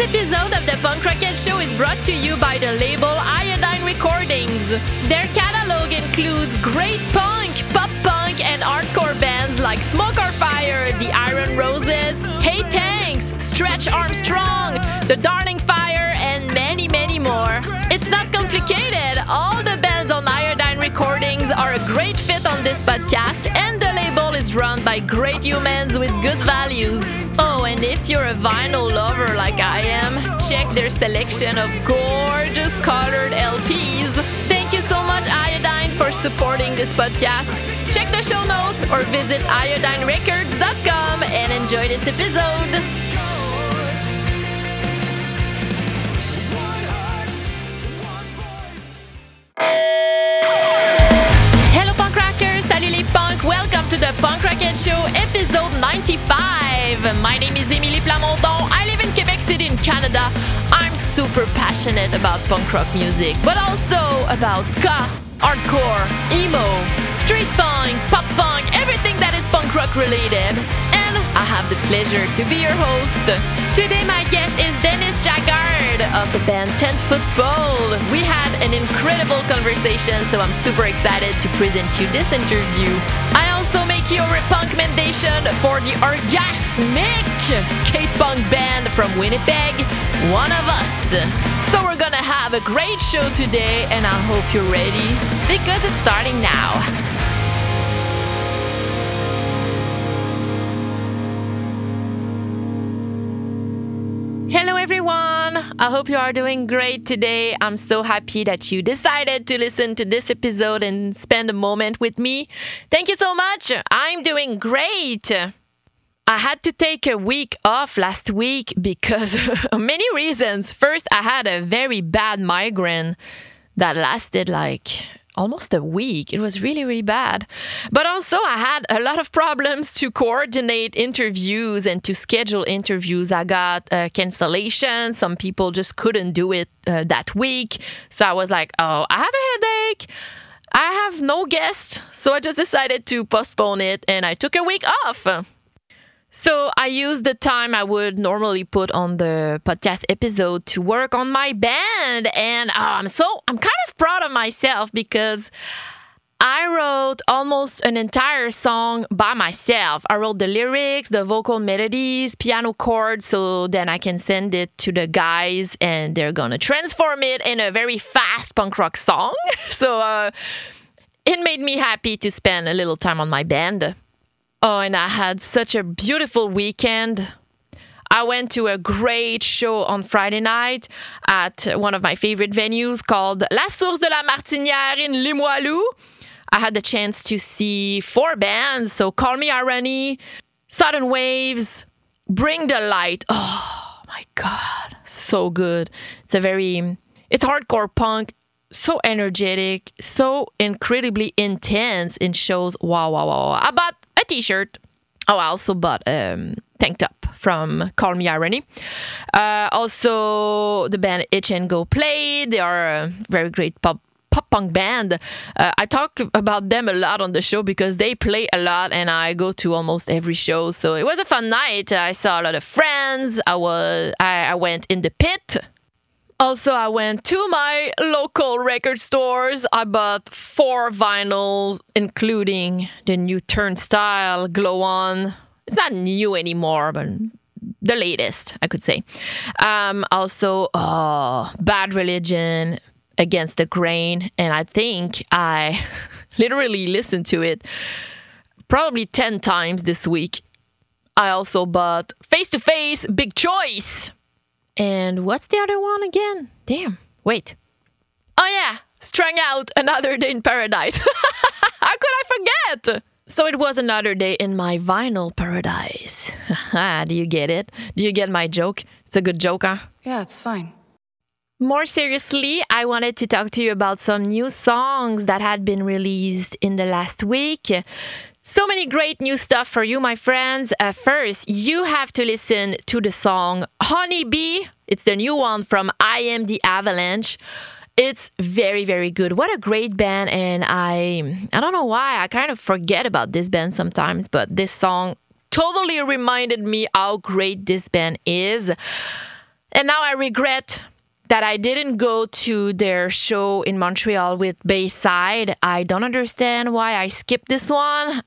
This episode of the Punk Rocket Show is brought to you by the label Iodine Recordings. Their catalog includes great punk, pop punk, and hardcore bands like Smoke or Fire, The Iron Roses, Hey Tanks, Stretch Arm Strong, The Darling Fire, and many, many more. It's not complicated. All the bands on Iodine Recordings are a great fit on this podcast, and the label is run by great humans with good values. Oh, and if you're a vinyl lover like I am, check their selection of gorgeous colored LPs. Thank you so much, Iodine, for supporting this podcast. Check the show notes or visit iodinerecords.com and enjoy this episode. Hello, punk rockers! Salut les punks! Welcome to the Punk Rocket Show, episode 95. My name is Emily Plamondon. I live in Quebec City in Canada. I'm super passionate about punk rock music, but also about ska, hardcore, emo, street punk, pop punk, everything that is punk rock related. And I have the pleasure to be your host. Today my guest is Dennis Jagard of the band 10 Foot Pole. We had an incredible conversation, so I'm super excited to present you this interview. I also make your recommendation for the orgasmic skate punk band from Winnipeg, One of Us. So we're gonna have a great show today, and I hope you're ready, because it's starting now. Hello everyone, I hope you are doing great today. I'm so happy that you decided to listen to this episode and spend a moment with me. Thank you so much, I'm doing great. I had to take a week off last week because of many reasons. First, I had a very bad migraine that lasted like almost a week. It was really, really bad. But also I had a lot of problems to coordinate interviews and to schedule interviews. I got cancellations. Some people just couldn't do it that week. So I was like, oh, I have a headache. I have no guests. So I just decided to postpone it and I took a week off. So I used the time I would normally put on the podcast episode to work on my band. And I'm kind of proud of myself because I wrote almost an entire song by myself. I wrote the lyrics, the vocal melodies, piano chords, so then I can send it to the guys and they're gonna transform it in a very fast punk rock song. So it made me happy to spend a little time on my band. Oh, and I had such a beautiful weekend. I went to a great show on Friday night at one of my favorite venues called La Source de la Martinière in Limoilou. I had the chance to see 4 bands, so Call Me Irony, Sudden Waves, Bring the Light. Oh my God, so good. It's hardcore punk, so energetic, so incredibly intense in shows. Wow, wow, wow. I bought a t-shirt. Oh, I also bought tank top from Call Me Irony. Also, the band Itch and Go Play. They are a very great pop punk band. I talk about them a lot on the show because they play a lot and I go to almost every show. So it was a fun night. I saw a lot of friends. I went in the pit. Also, I went to my local record stores. I bought 4 vinyl, including the new Turnstile, Glow On. It's not new anymore, but the latest, I could say. Bad Religion, Against the Grain. And I think I literally listened to it probably 10 times this week. I also bought Face to Face, Big Choice. And what's the other one again? Damn. Wait. Oh yeah. Strung Out, Another Day in Paradise. How could I forget? So it was another day in my vinyl paradise. Do you get it? Do you get my joke? It's a good joke, huh? Yeah, it's fine. More seriously, I wanted to talk to you about some new songs that had been released in the last week. So many great new stuff for you, my friends. First, you have to listen to the song Honey Bee. It's the new one from I Am The Avalanche. It's very, very good. What a great band. And I don't know why. I kind of forget about this band sometimes. But this song totally reminded me how great this band is. And now I regret that I didn't go to their show in Montreal with Bayside. I don't understand why I skipped this one.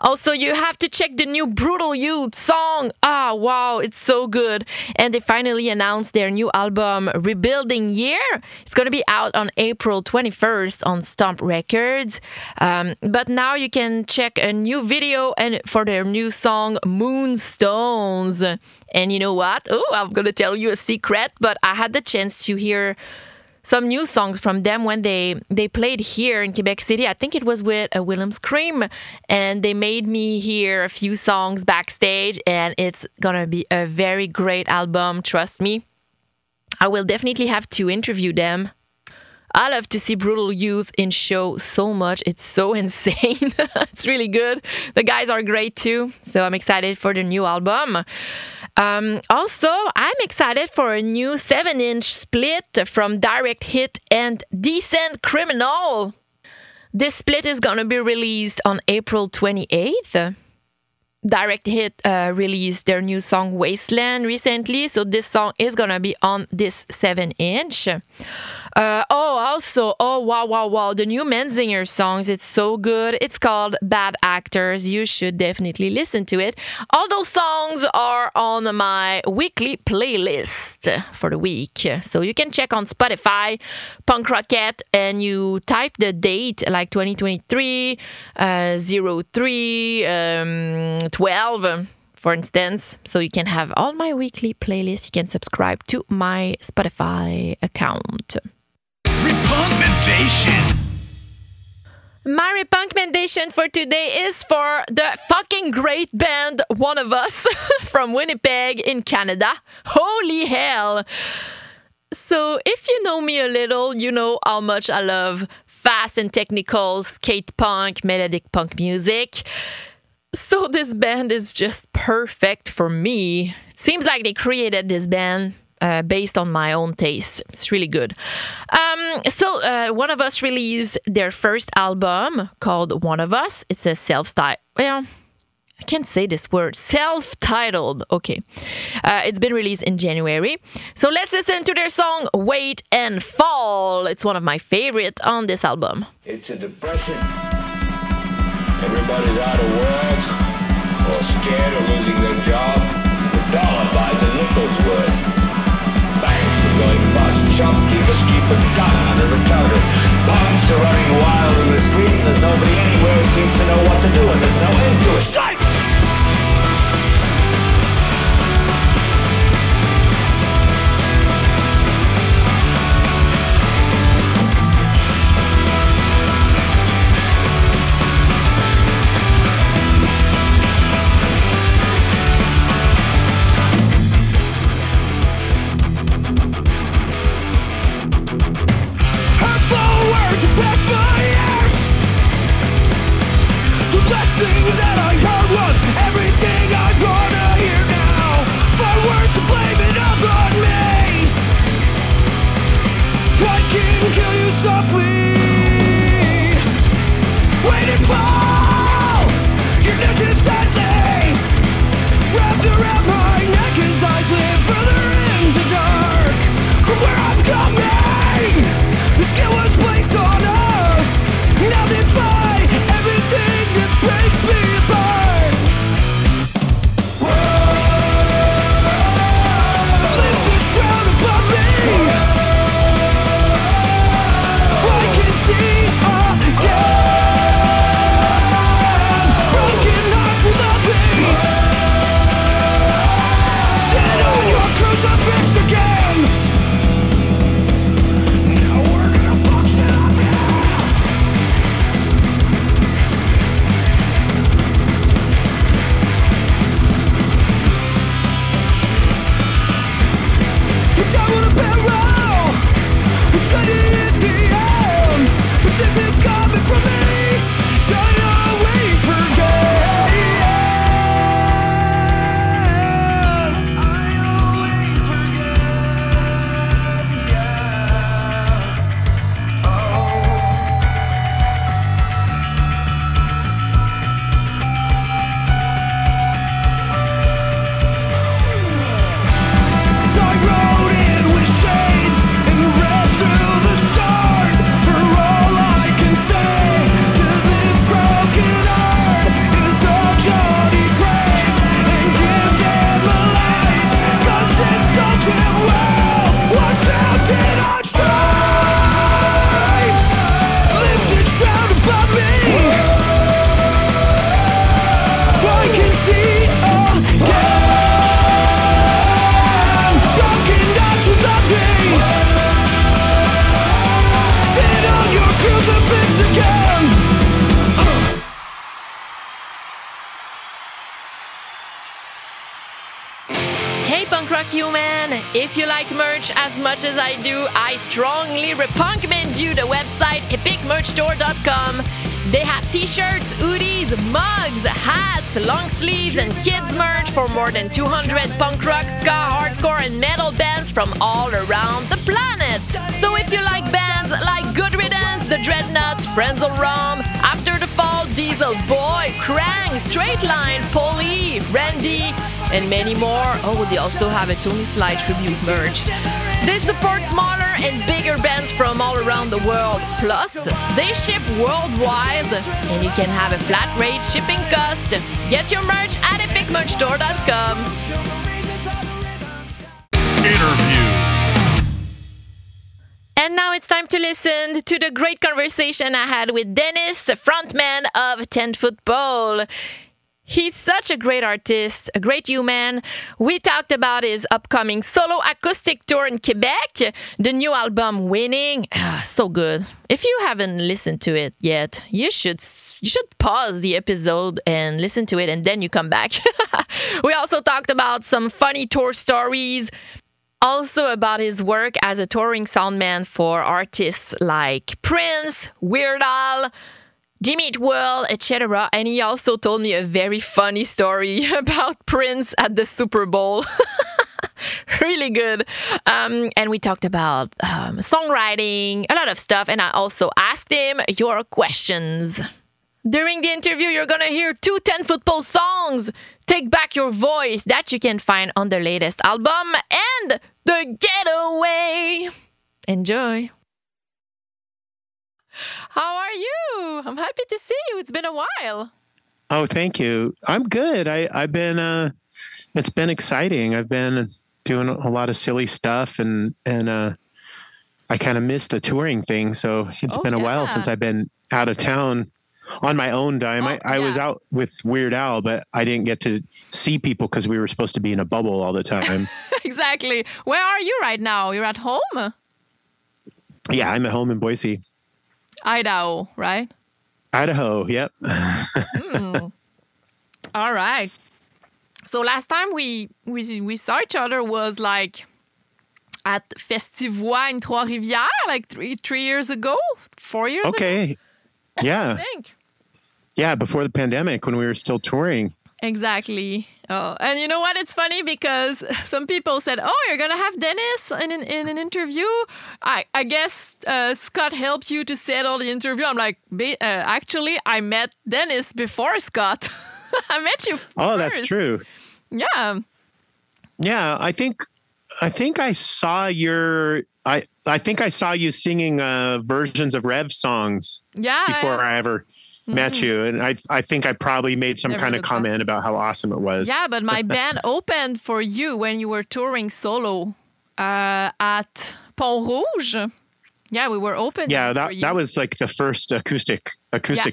Also, you have to check the new Brutal Youth song. Ah, wow, it's so good. And they finally announced their new album, Rebuilding Year. It's going to be out on April 21st on Stomp Records. But now you can check a new video and for their new song, Moonstones. And you know what? Oh, I'm going to tell you a secret, but I had the chance to hear some new songs from them when they played here in Quebec City. I think it was with Willem Scream, and they made me hear a few songs backstage, and it's gonna be a very great album, trust me. I will definitely have to interview them. I love to see Brutal Youth in show so much. It's so insane. It's really good. The guys are great too, so I'm excited for the new album. Also, I'm excited for a new 7-inch split from Direct Hit and Decent Criminal. This split is gonna be released on April 28th. Direct Hit released their new song Wasteland recently, so this song is gonna be on this 7-inch. Wow, the new Menzinger songs, it's so good. It's called Bad Actors. You should definitely listen to it. All those songs are on my weekly playlist for the week, so you can check on Spotify, Punk Rocket, and you type the date, like 2023, 03, 12, for instance, so you can have all my weekly playlists. You can subscribe to my Spotify account. Repugnmentation. My repugnmentation for today is for the fucking great band One of Us from Winnipeg in Canada. Holy hell! So if you know me a little, you know how much I love fast and technical skate punk, melodic punk music. So this band is just perfect for me. Seems like they created this band based on my own taste. It's really good. One of Us released their first album called One of Us. It's a self-style. Well, I can't say this word. Self-titled. Okay. It's been released in January. So let's listen to their song Wait and Fall. It's one of my favorites on this album. It's a depression. Everybody's out of work, or scared of losing their job. The dollar buys a nickel's worth. Banks are going bust, shopkeepers keep a gun under the counter. Punks are running wild in the street, and there's nobody anywhere who seems to know what to do, and there's no end to it. Psych! punk rock you, man. If you like merch as much as I do, I strongly recommend you the website EpicMerchStore.com. They have t-shirts, hoodies, mugs, hats, long sleeves, and kids merch for more than 200 punk rock, ska, hardcore, and metal bands from all around the planet. So if you like bands like Good Riddance, The Dreadnoughts, Frenzel Rom, After the Fall, Diesel Boy, Krang, Straight Line, Polly, Randy, and many more. Oh, they also have a Tony Slide tribute merch. They support smaller and bigger bands from all around the world. Plus, they ship worldwide, and you can have a flat rate shipping cost. Get your merch at epicmerchstore.com. Interview. And now it's time to listen to the great conversation I had with Dennis, frontman of 10 Foot Pole. He's such a great artist, a great human. We talked about his upcoming solo acoustic tour in Quebec, the new album Winning. So good. If you haven't listened to it yet, you should pause the episode and listen to it, and then you come back. We also talked about some funny tour stories. Also about his work as a touring soundman for artists like Prince, Weird Al, Jimmy Eat World, etc. And he also told me a very funny story about Prince at the Super Bowl. Really good. And we talked about songwriting, a lot of stuff. And I also asked him your questions. During the interview, you're going to hear two 10-foot pole songs, Take Back Your Voice, that you can find on the latest album, and The Getaway. Enjoy. How are you? I'm happy to see you. It's been a while. Oh, thank you. I'm good. I've been, it's been exciting. I've been doing a lot of silly stuff and I kind of missed the touring thing. So it's been a while since I've been out of town on my own dime. I was out with Weird Al, but I didn't get to see people because we were supposed to be in a bubble all the time. Exactly. Where are you right now? You're at home? Yeah, I'm at home in Boise. Idaho, right? Idaho, yep. All right. So last time we saw each other was like at Festivois in Trois-Rivières, like three years ago, 4 years ago. Okay, yeah. I think. Yeah, before the pandemic when we were still touring. Exactly. Oh, and you know what? It's funny because some people said, "Oh, you're gonna have Dennis in an interview." I guess Scott helped you to settle the interview. I'm like, actually, I met Dennis before Scott. I met you first. Oh, that's true. Yeah. Yeah, I think I saw your. I think I saw you singing versions of Rev songs. Yeah. Before I ever. Met you, and I think I probably made some kind of comment about how awesome it was. Yeah, but my band opened for you when you were touring solo at Pont Rouge. Yeah, we were opening. Yeah, that was like the first acoustic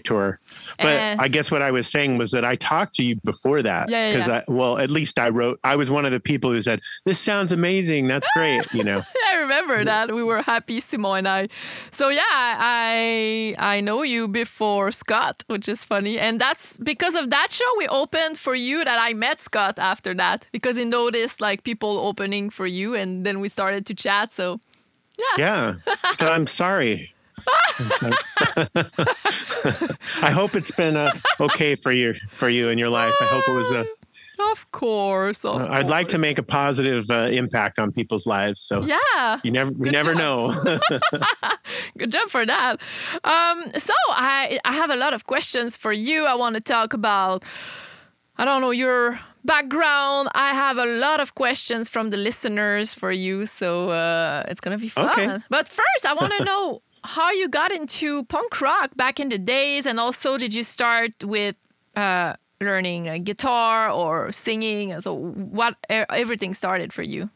tour. But I guess what I was saying was that I talked to you before that because at least I wrote. I was one of the people who said this sounds amazing. That's great. You know. I remember that. We were happy, Simon and I. So yeah, I know you before Scott, which is funny. And that's because of that show we opened for you that I met Scott after that. Because he noticed like people opening for you and then we started to chat. So yeah. So I'm sorry. I hope it's been okay for you in your life. I hope it was a Of course. I'd like to make a positive impact on people's lives. So we never know. Good job for that. So I have a lot of questions for you. I want to talk about, I don't know, your background. I have a lot of questions from the listeners for you. So it's going to be fun. Okay. But first, I want to know how you got into punk rock back in the days. And also, did you start with... learning guitar or singing, so what everything started for you?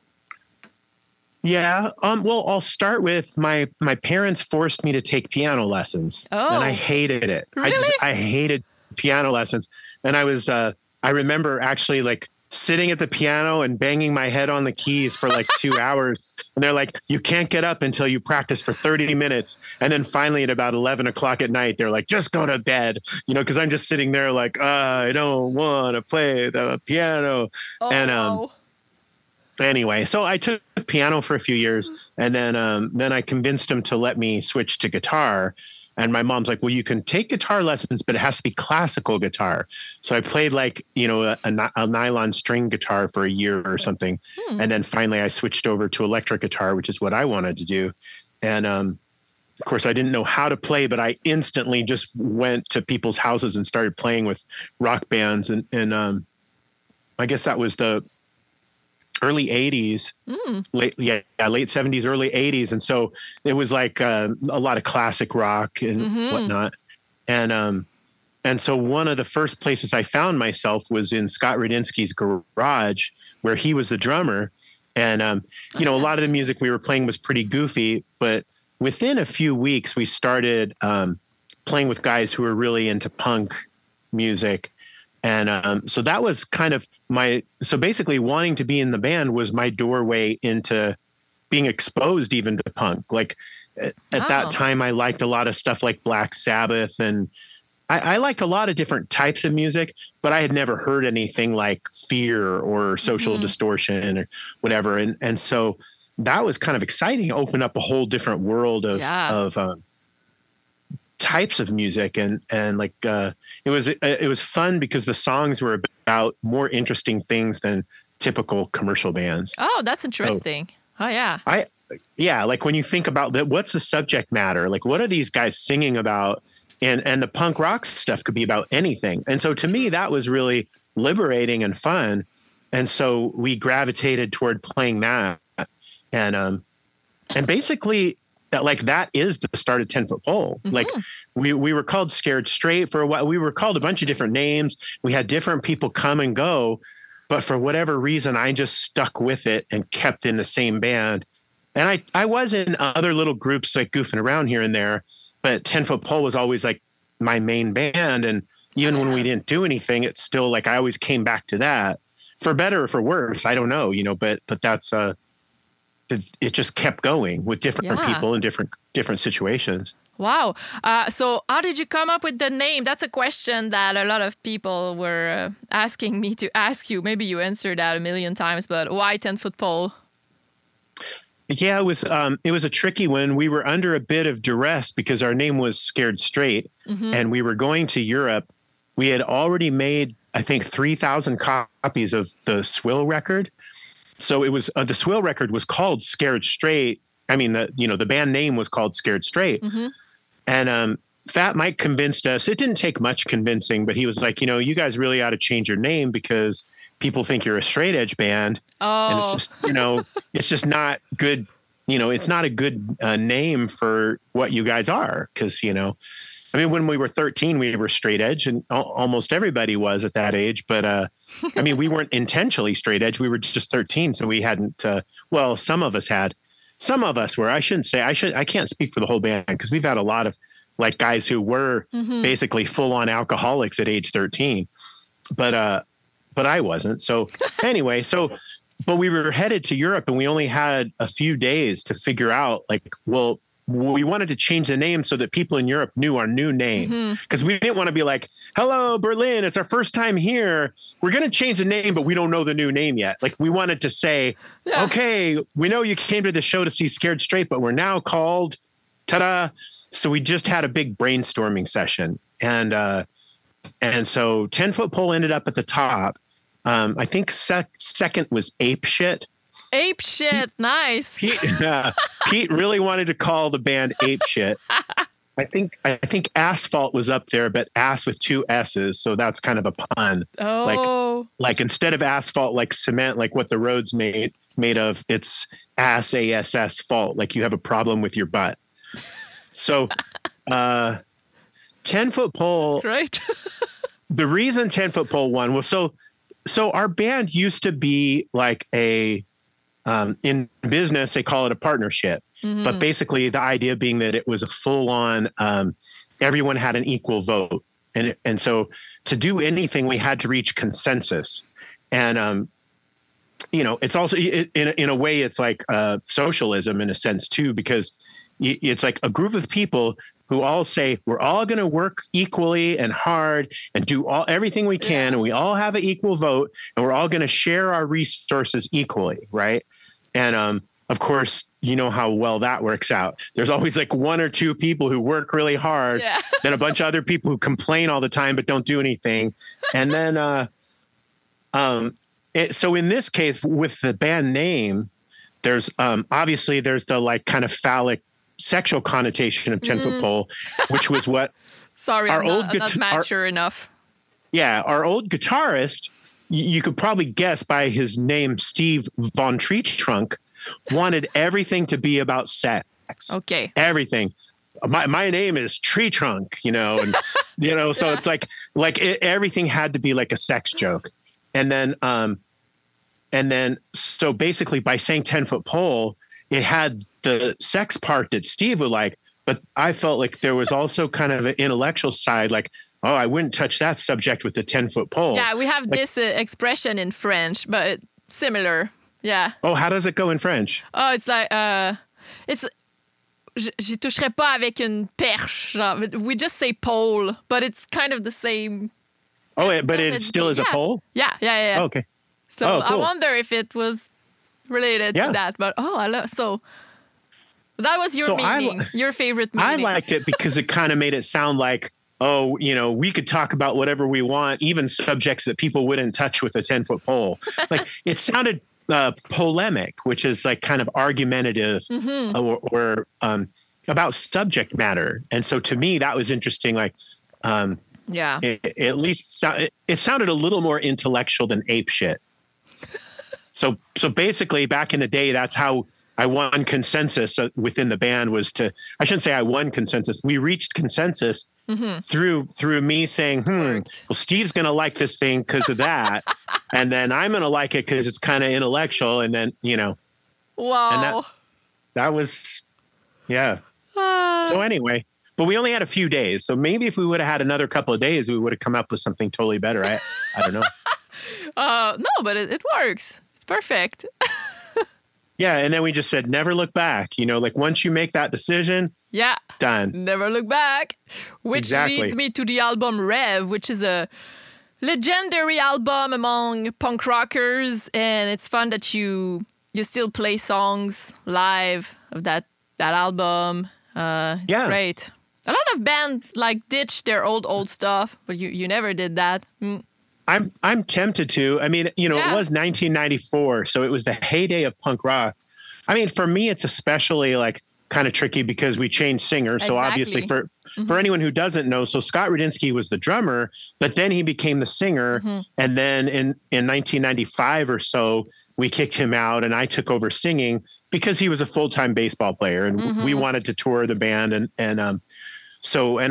Yeah, well, I'll start with my parents forced me to take piano lessons, and I hated it. Really? I hated piano lessons, and I was I remember actually like sitting at the piano and banging my head on the keys for like 2 hours. And they're like, you can't get up until you practice for 30 minutes. And then finally at about 11 o'clock at night, they're like, just go to bed, you know, because I'm just sitting there like, I don't want to play the piano. Oh, and Anyway, so I took piano for a few years, and then I convinced him to let me switch to guitar. And my mom's like, well, you can take guitar lessons, but it has to be classical guitar. So I played like, you know, a nylon string guitar for a year or something. Hmm. And then finally I switched over to electric guitar, which is what I wanted to do. And of course, I didn't know how to play, but I instantly just went to people's houses and started playing with rock bands. And I guess that was the early 80s, late 70s, early 80s. And so it was like a lot of classic rock and whatnot. And so one of the first places I found myself was in Scott Radinsky's garage, where he was the drummer. And, you know, a lot of the music we were playing was pretty goofy, but within a few weeks, we started playing with guys who were really into punk music. And so that was kind of my, so basically wanting to be in the band was my doorway into being exposed even to punk. Like at that time, I liked a lot of stuff like Black Sabbath, and I liked a lot of different types of music, but I had never heard anything like Fear or Social Distortion or whatever. And so that was kind of exciting. It opened up a whole different world of types of music, and like it was fun because the songs were about more interesting things than typical commercial bands. Oh, that's interesting. So, like when you think about that, what's the subject matter? Like, what are these guys singing about? And the punk rock stuff could be about anything. And so to me, that was really liberating and fun. And so we gravitated toward playing that, and basically. That is the start of 10 Foot Pole. Mm-hmm. Like we were called Scared Straight for a while. We were called a bunch of different names. We had different people come and go, but for whatever reason, I just stuck with it and kept in the same band. And I was in other little groups, like goofing around here and there, but 10 Foot Pole was always like my main band. And even when we didn't do anything, it's still like, I always came back to that, for better or for worse. I don't know, you know, but that's it just kept going with different people in different situations. Wow. So how did you come up with the name? That's a question that a lot of people were asking me to ask you. Maybe you answered that a million times, but why 10 Foot Pole? Yeah, it was a tricky one. We were under a bit of duress because our name was Scared Straight, and we were going to Europe. We had already made, I think, 3,000 copies of the Swill record. So it was the Swill record was called Scared Straight. I mean, the band name was called Scared Straight. Mm-hmm. And Fat Mike convinced us. It didn't take much convincing, but he was like, you know, you guys really ought to change your name because people think you're a straight edge band. Oh. And it's just, you know, it's just not good. You know, it's not a good name for what you guys are. Because, you know, I mean, when we were 13, we were straight edge, and almost everybody was at that age. But I mean, we weren't intentionally straight edge. We were just 13. So we hadn't, well, some of us had, some of us were, I can't speak for the whole band, because we've had a lot of like guys who were basically full on alcoholics at age 13, but I wasn't. So anyway, but we were headed to Europe, and we only had a few days to figure out like, well, we wanted to change the name so that people in Europe knew our new name, because we didn't want to be like, hello, Berlin, it's our first time here. We're going to change the name, but we don't know the new name yet. Like, we wanted to say, okay, we know you came to the show to see Scared Straight, but we're now called ta-da. So we just had a big brainstorming session. And so 10 Foot Pole ended up at the top. I think second was Ape Shit. Ape Shit. Nice. Pete really wanted to call the band Ape Shit. I think Asphalt was up there, but ass with two S's. So that's kind of a pun. Oh. Like instead of asphalt, like cement, like what the road's made of, it's ass, A-S-S, fault. Like you have a problem with your butt. So 10 Foot Pole. Right. The reason 10 Foot Pole won was so our band used to be like a... in business, they call it a partnership, but basically the idea being that it was a full on, everyone had an equal vote. And so to do anything, we had to reach consensus. And, you know, it's also in a way, it's like socialism in a sense too, because it's like a group of people who all say, we're all going to work equally and hard and do everything we can. And we all have an equal vote and we're all going to share our resources equally. Right. And, of course, you know how well that works out. There's always like one or two people who work really hard, then a bunch of other people who complain all the time but don't do anything. And then, so in this case, with the band name, there's obviously there's the like kind of phallic sexual connotation of 10 Foot Pole, which was what I'm not mature enough. Yeah, our old guitarist, you could probably guess by his name, Steve Von Trietrunk, wanted everything to be about sex. Okay. Everything. My name is Tree Trunk, you know, and you know, so it's like everything had to be like a sex joke. And then, so basically by saying 10 Foot Pole, it had the sex part that Steve would like, but I felt like there was also kind of an intellectual side, like, oh, I wouldn't touch that subject with the 10 Foot Pole. Yeah. We have like, this expression in French, but similar. Yeah. Oh, how does it go in French? Oh, it's like, it's, je toucherai pas avec une perche. We just say pole, but it's kind of the same. Oh, but it still is a pole? Yeah. Oh, okay. So cool. I wonder if it was related to that, but so that was your meaning, your favorite meaning. I liked it because it kind of made it sound like, oh, you know, we could talk about whatever we want, even subjects that people wouldn't touch with a 10 Foot Pole. Like it sounded polemic, which is like kind of argumentative or about subject matter. And so to me, that was interesting. Like, yeah. At least it sounded a little more intellectual than ape shit. So basically back in the day, that's how I won consensus within the band was I shouldn't say I won consensus. We reached consensus through me saying, well, Steve's going to like this thing because of that. And then I'm going to like it because it's kind of intellectual. And then, you know, wow. And that was, yeah. So anyway. But we only had a few days. So maybe if we would have had another couple of days, we would have come up with something totally better. I don't know. No, but it works. It's perfect. Yeah. And then we just said, never look back. You know, like once you make that decision. Yeah. Done. Never look back. Which leads me to the album Rev, which is a legendary album among punk rockers. And it's fun that you still play songs live of that album. Yeah. Great. A lot of bands like ditch their old stuff, but you never did that. I'm tempted to. I mean, you know, It was 1994, so it was the heyday of punk rock. I mean, for me, it's especially like kind of tricky because we changed singers. So obviously, for anyone who doesn't know, so Scott Radinsky was the drummer, but then he became the singer, and then in 1995 or so, we kicked him out, and I took over singing because he was a full-time baseball player, and we wanted to tour the band, and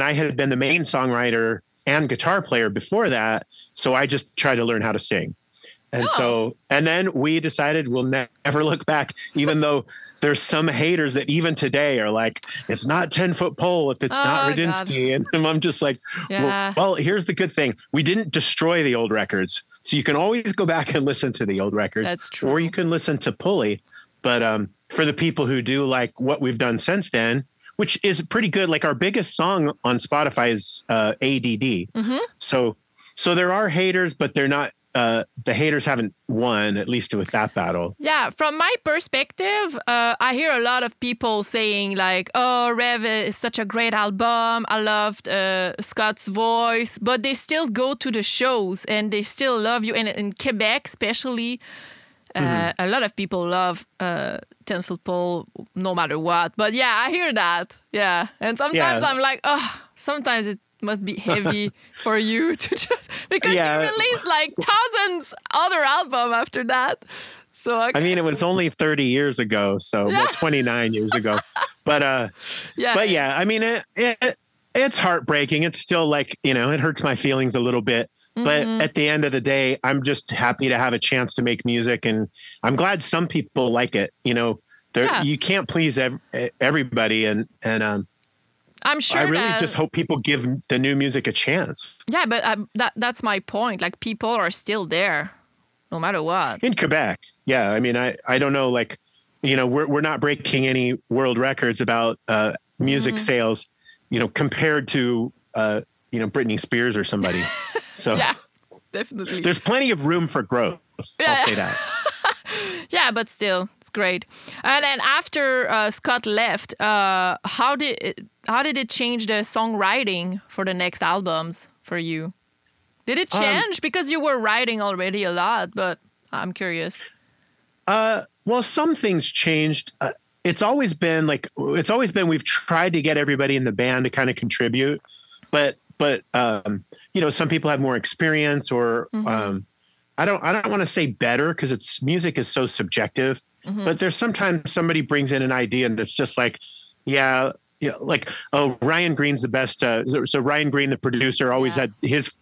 I had been the main songwriter and guitar player before that, so I just tried to learn how to sing. And and then we decided we'll never look back, even though there's some haters that even today are like, it's not 10 Foot Pole if it's not Radinsky. God. And I'm just like, well, here's the good thing. We didn't destroy the old records. So you can always go back and listen to the old records. That's true. Or you can listen to Pulley. But for the people who do like what we've done since then, which is pretty good. Like our biggest song on Spotify is ADD. So there are haters, but they're not. The haters haven't won, at least with that battle. Yeah, from my perspective, I hear a lot of people saying like, oh, Rev is such a great album. I loved Scott's voice, but they still go to the shows and they still love you. And in Quebec, especially, a lot of people love Ten Foot Pole no matter what. But yeah, I hear that. Yeah. And sometimes I'm like, oh, sometimes it must be heavy for you to just because you released like thousands other albums after that. So I mean, it was only 30 years ago, so 29 years ago. But I mean, it's heartbreaking. It's still like, you know, it hurts my feelings a little bit. But at the end of the day, I'm just happy to have a chance to make music, and I'm glad some people like it. You know, you can't please everybody, and I'm sure. I really just hope people give the new music a chance. Yeah, but that's my point. Like people are still there, no matter what. In Quebec, yeah. I mean, I don't know. Like, you know, we're not breaking any world records about music sales, you know, compared to, you know, Britney Spears or somebody. So yeah, definitely. There's plenty of room for growth. Yeah. I'll say that. Yeah, but still, it's great. And then after Scott left, how did it change the songwriting for the next albums for you? Did it change? Because you were writing already a lot, but I'm curious. Well, some things changed. It's always been we've tried to get everybody in the band to kind of contribute, but you know, some people have more experience or mm-hmm. I don't want to say better because it's music is so subjective, mm-hmm. but there's sometimes somebody brings in an idea and it's just like, yeah, you know, like, oh, Ryan Green's the best. So Ryan Green, the producer, always had his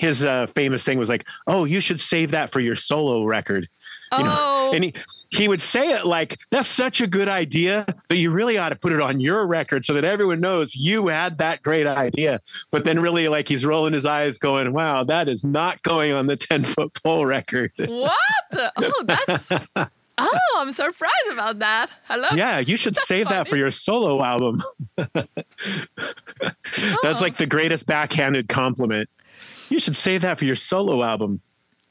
famous thing was like, oh, you should save that for your solo record. Oh. You know? And he would say it like, that's such a good idea, but you really ought to put it on your record so that everyone knows you had that great idea. But then really, like, he's rolling his eyes going, wow, that is not going on the 10-foot pole record. What? Oh, I'm surprised about that. I love Yeah, you should save funny. That for your solo album. That's like the greatest backhanded compliment. You should save that for your solo album.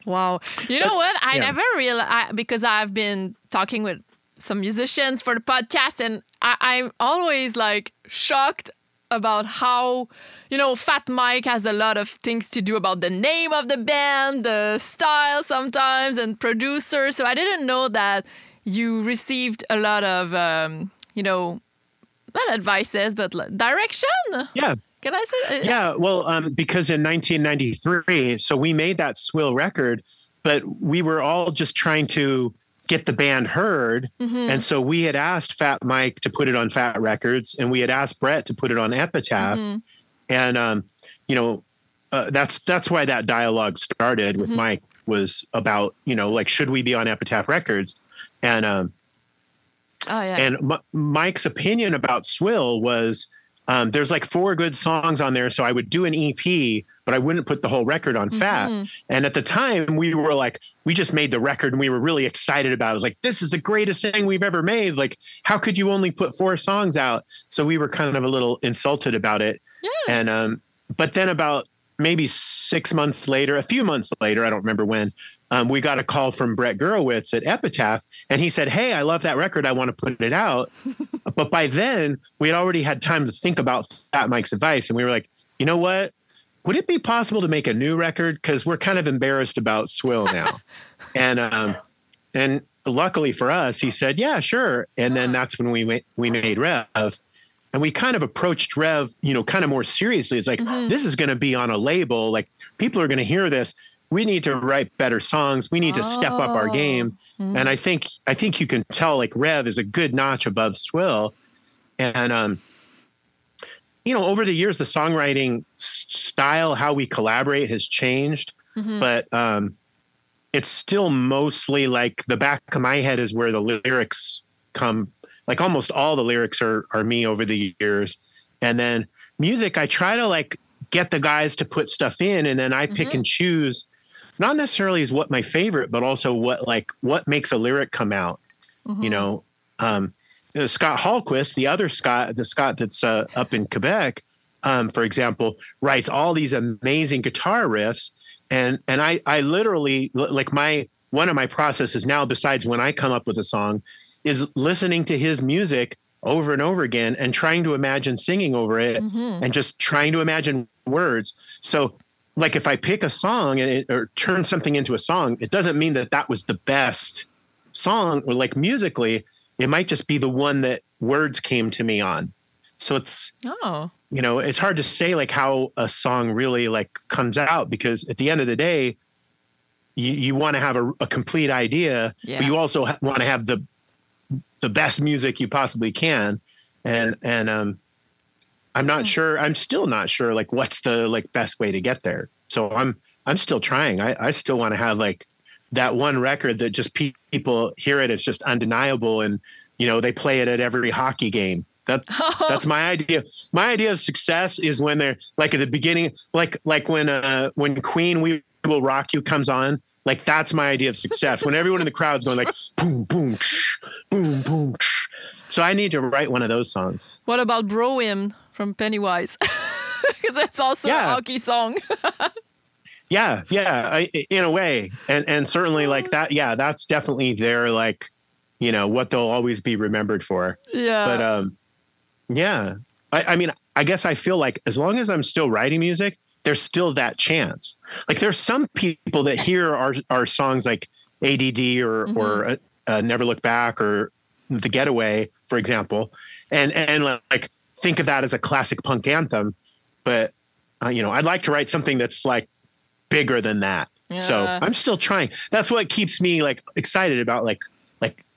Wow. You know what? I never realized, because I've been talking with some musicians for the podcast, and I'm always like shocked about how, you know, Fat Mike has a lot of things to do about the name of the band, the style sometimes, and producers. So I didn't know that you received a lot of, you know, not advices, but direction. Yeah. Can I say that? Yeah, well, because in 1993, so we made that Swill record, but we were all just trying to get the band heard. Mm-hmm. And so we had asked Fat Mike to put it on Fat Records, and we had asked Brett to put it on Epitaph. Mm-hmm. And, you know, that's why that dialogue started with mm-hmm. Mike, was about, you know, like, should we be on Epitaph Records? And Mike's opinion about Swill was, there's like 4 good songs on there. So I would do an EP, but I wouldn't put the whole record on Fat. Mm-hmm. And at the time we were like, we just made the record and we were really excited about it. I was like, this is the greatest thing we've ever made. Like, how could you only put 4 songs out? So we were kind of a little insulted about it. Yeah. And, but then about maybe a few months later, I don't remember when, we got a call from Brett Gurewitz at Epitaph, and he said, hey, I love that record. I want to put it out. But by then, we had already had time to think about Fat Mike's advice. And we were like, you know what? Would it be possible to make a new record? Because we're kind of embarrassed about Swill now. And luckily for us, he said, yeah, sure. And then that's when we made Rev. And we kind of approached Rev, you know, kind of more seriously. It's like, mm-hmm. this is going to be on a label. Like, people are going to hear this. We need to write better songs. We need to step up our game. Mm-hmm. And I think you can tell, like, Rev is a good notch above Swill. And, you know, over the years, the songwriting style, how we collaborate, has changed. Mm-hmm. But it's still mostly like the back of my head is where the lyrics come. Like, almost all the lyrics are me over the years. And then music, I try to, like, get the guys to put stuff in, and then I mm-hmm. pick and choose. Not necessarily is what my favorite, but also what makes a lyric come out, mm-hmm. you know. Scott Hollquist, the Scott that's up in Quebec, for example, writes all these amazing guitar riffs. And I literally, like, one of my processes now, besides when I come up with a song, is listening to his music over and over again and trying to imagine singing over it, mm-hmm. and just trying to imagine words. So, like, if I pick a song or turn something into a song, it doesn't mean that was the best song, or, like, musically, it might just be the one that words came to me on. So it's, you know, it's hard to say, like, how a song really, like, comes out, because at the end of the day, you want to have a complete idea, but you also want to have the best music you possibly can. And I'm not sure. I'm still not sure, like, what's the, like, best way to get there. So I'm still trying. I still want to have, like, that one record that just people hear it. It's just undeniable. And, you know, they play it at every hockey game. That's my idea. My idea of success is when they're, like, at the beginning, like when Queen, We Will Rock You comes on, like, that's my idea of success. When everyone in the crowd's going, like, boom, boom, tsh, boom, boom, tsh. So I need to write one of those songs. What about Brohim from Pennywise? Because that's also a hockey song. In a way. And certainly like that. Yeah, that's definitely their like, you know, what they'll always be remembered for. Yeah. But yeah, I mean, I guess I feel like as long as I'm still writing music, there's still that chance. Like there's some people that hear our songs like ADD or Never Look Back or The Getaway, for example, and like think of that as a classic punk anthem. But, you know, I'd like to write something that's like bigger than that. Yeah. So I'm still trying. That's what keeps me like excited about like,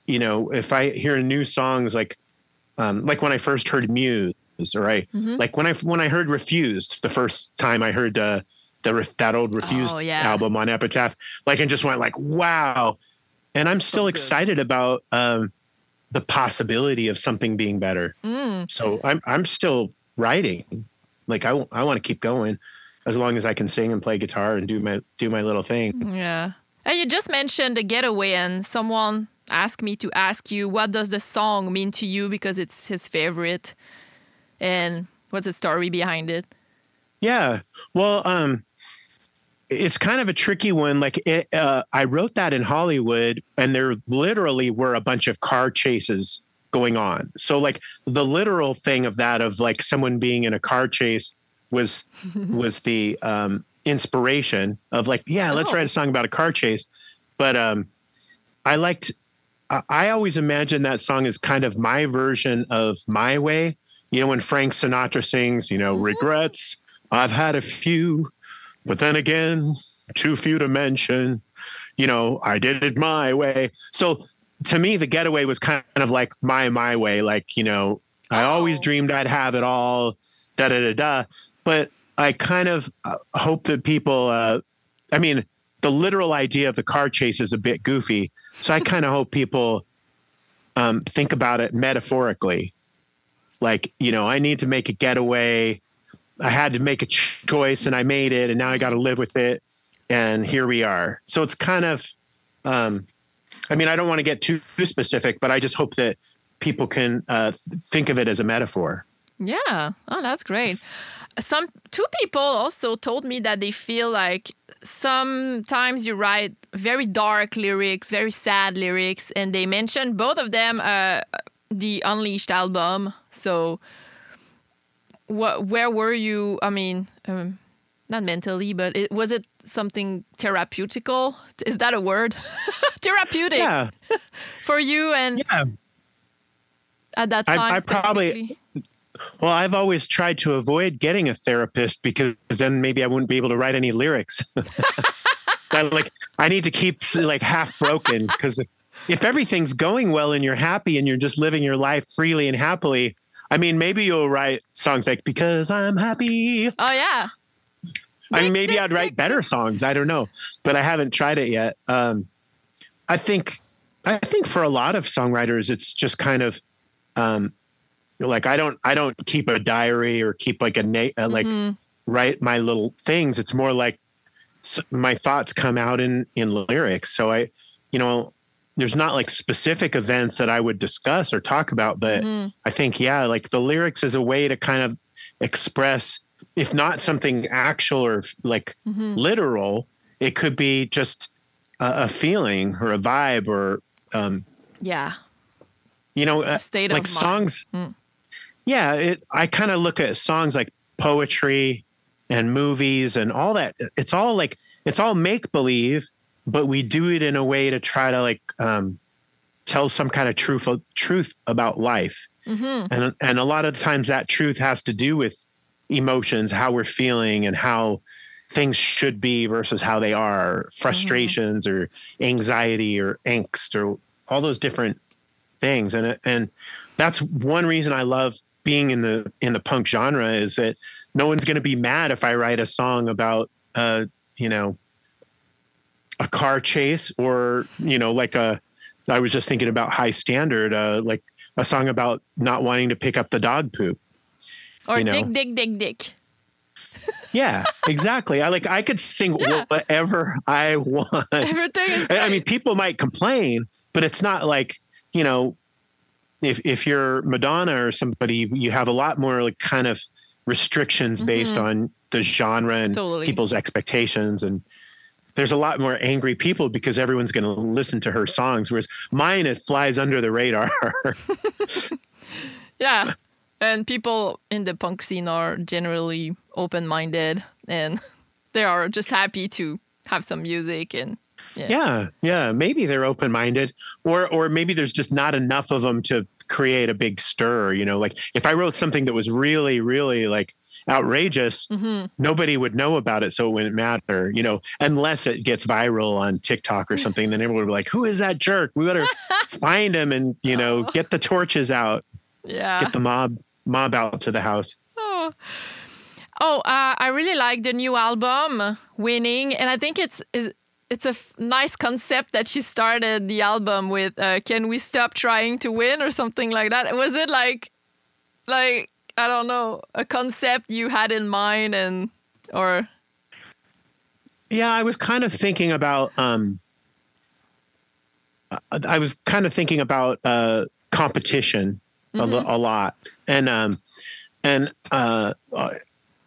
you know, if I hear new songs, like when I first heard Muse, or like when I heard Refused the first time I heard that old Refused album on Epitaph, like, and just went like, wow. And I'm still excited about the possibility of something being better. Mm. So I'm still writing. Like I want to keep going as long as I can sing and play guitar and do my little thing. Yeah. And you just mentioned The Getaway, and someone asked me to ask you, what does the song mean to you? Because it's his favorite. And what's the story behind it? Yeah. Well, it's kind of a tricky one. Like I wrote that in Hollywood, and there literally were a bunch of car chases going on. So like the literal thing of that, of like someone being in a car chase was the inspiration of like, let's write a song about a car chase. But I always imagined that song as kind of my version of My Way. You know, when Frank Sinatra sings, you know, regrets, I've had a few, but then again, too few to mention, you know, I did it my way. So to me, The Getaway was kind of like my way. Like, you know, I always dreamed I'd have it all, da-da-da-da. But I kind of hope that people, I mean, the literal idea of the car chase is a bit goofy. So I kind of hope people think about it metaphorically. Like, you know, I need to make a getaway. I had to make a choice and I made it, and now I got to live with it. And here we are. So it's kind of, I mean, I don't want to get too specific, but I just hope that people can think of it as a metaphor. Yeah. Oh, that's great. Two people also told me that they feel like sometimes you write very dark lyrics, very sad lyrics. And they mentioned, both of them, the Unleashed album. So where were you? I mean, not mentally, but was it something therapeutical? Is that a word? Therapeutic for you and at that time? I probably, well, I've always tried to avoid getting a therapist because then maybe I wouldn't be able to write any lyrics. Like, I need to keep like half broken, because if everything's going well and you're happy and you're just living your life freely and happily, I mean, maybe you'll write songs like Because I'm Happy. Oh, yeah. I mean, maybe I'd write better songs. I don't know. But I haven't tried it yet. I think for a lot of songwriters, it's just kind of like, I don't keep a diary or keep like write my little things. It's more like my thoughts come out in lyrics. So I, you know, there's not like specific events that I would discuss or talk about, but I think, like the lyrics is a way to kind of express, if not something actual or like literal, it could be just a feeling or a vibe or, you know, a state like of songs. Mm. Yeah. I kind of look at songs like poetry and movies and all that. It's all like, it's all make-believe, but we do it in a way to try to like tell some kind of truth about life. Mm-hmm. And a lot of times that truth has to do with emotions, how we're feeling and how things should be versus how they are, frustrations or anxiety or angst or all those different things. And that's one reason I love being in the punk genre, is that no one's going to be mad if I write a song about, you know, a car chase, or, you know, like I was just thinking about High Standard, like a song about not wanting to pick up the dog poop. Or you know? Dick. Yeah, exactly. I could sing whatever I want. Everything is great. I mean, people might complain, but it's not like, you know, if you're Madonna or somebody, you have a lot more like kind of restrictions based on the genre and people's expectations. And there's a lot more angry people because everyone's going to listen to her songs, whereas mine, it flies under the radar. Yeah. And people in the punk scene are generally open-minded and they are just happy to have some music and Yeah. Maybe they're open-minded, or maybe there's just not enough of them to create a big stir. You know, like if I wrote something that was really, really like outrageous, nobody would know about it. So it wouldn't matter, you know, unless it gets viral on TikTok or something, then everyone would be like, who is that jerk? We better find him and, you know, get the torches out. Yeah. Get the mob out to the house. I really like the new album, Winning. And I think it's a nice concept that she started the album with, can we stop trying to win or something like that? Was it like, I don't know, a concept you had in mind or? Yeah, I was kind of thinking about, competition a lot. And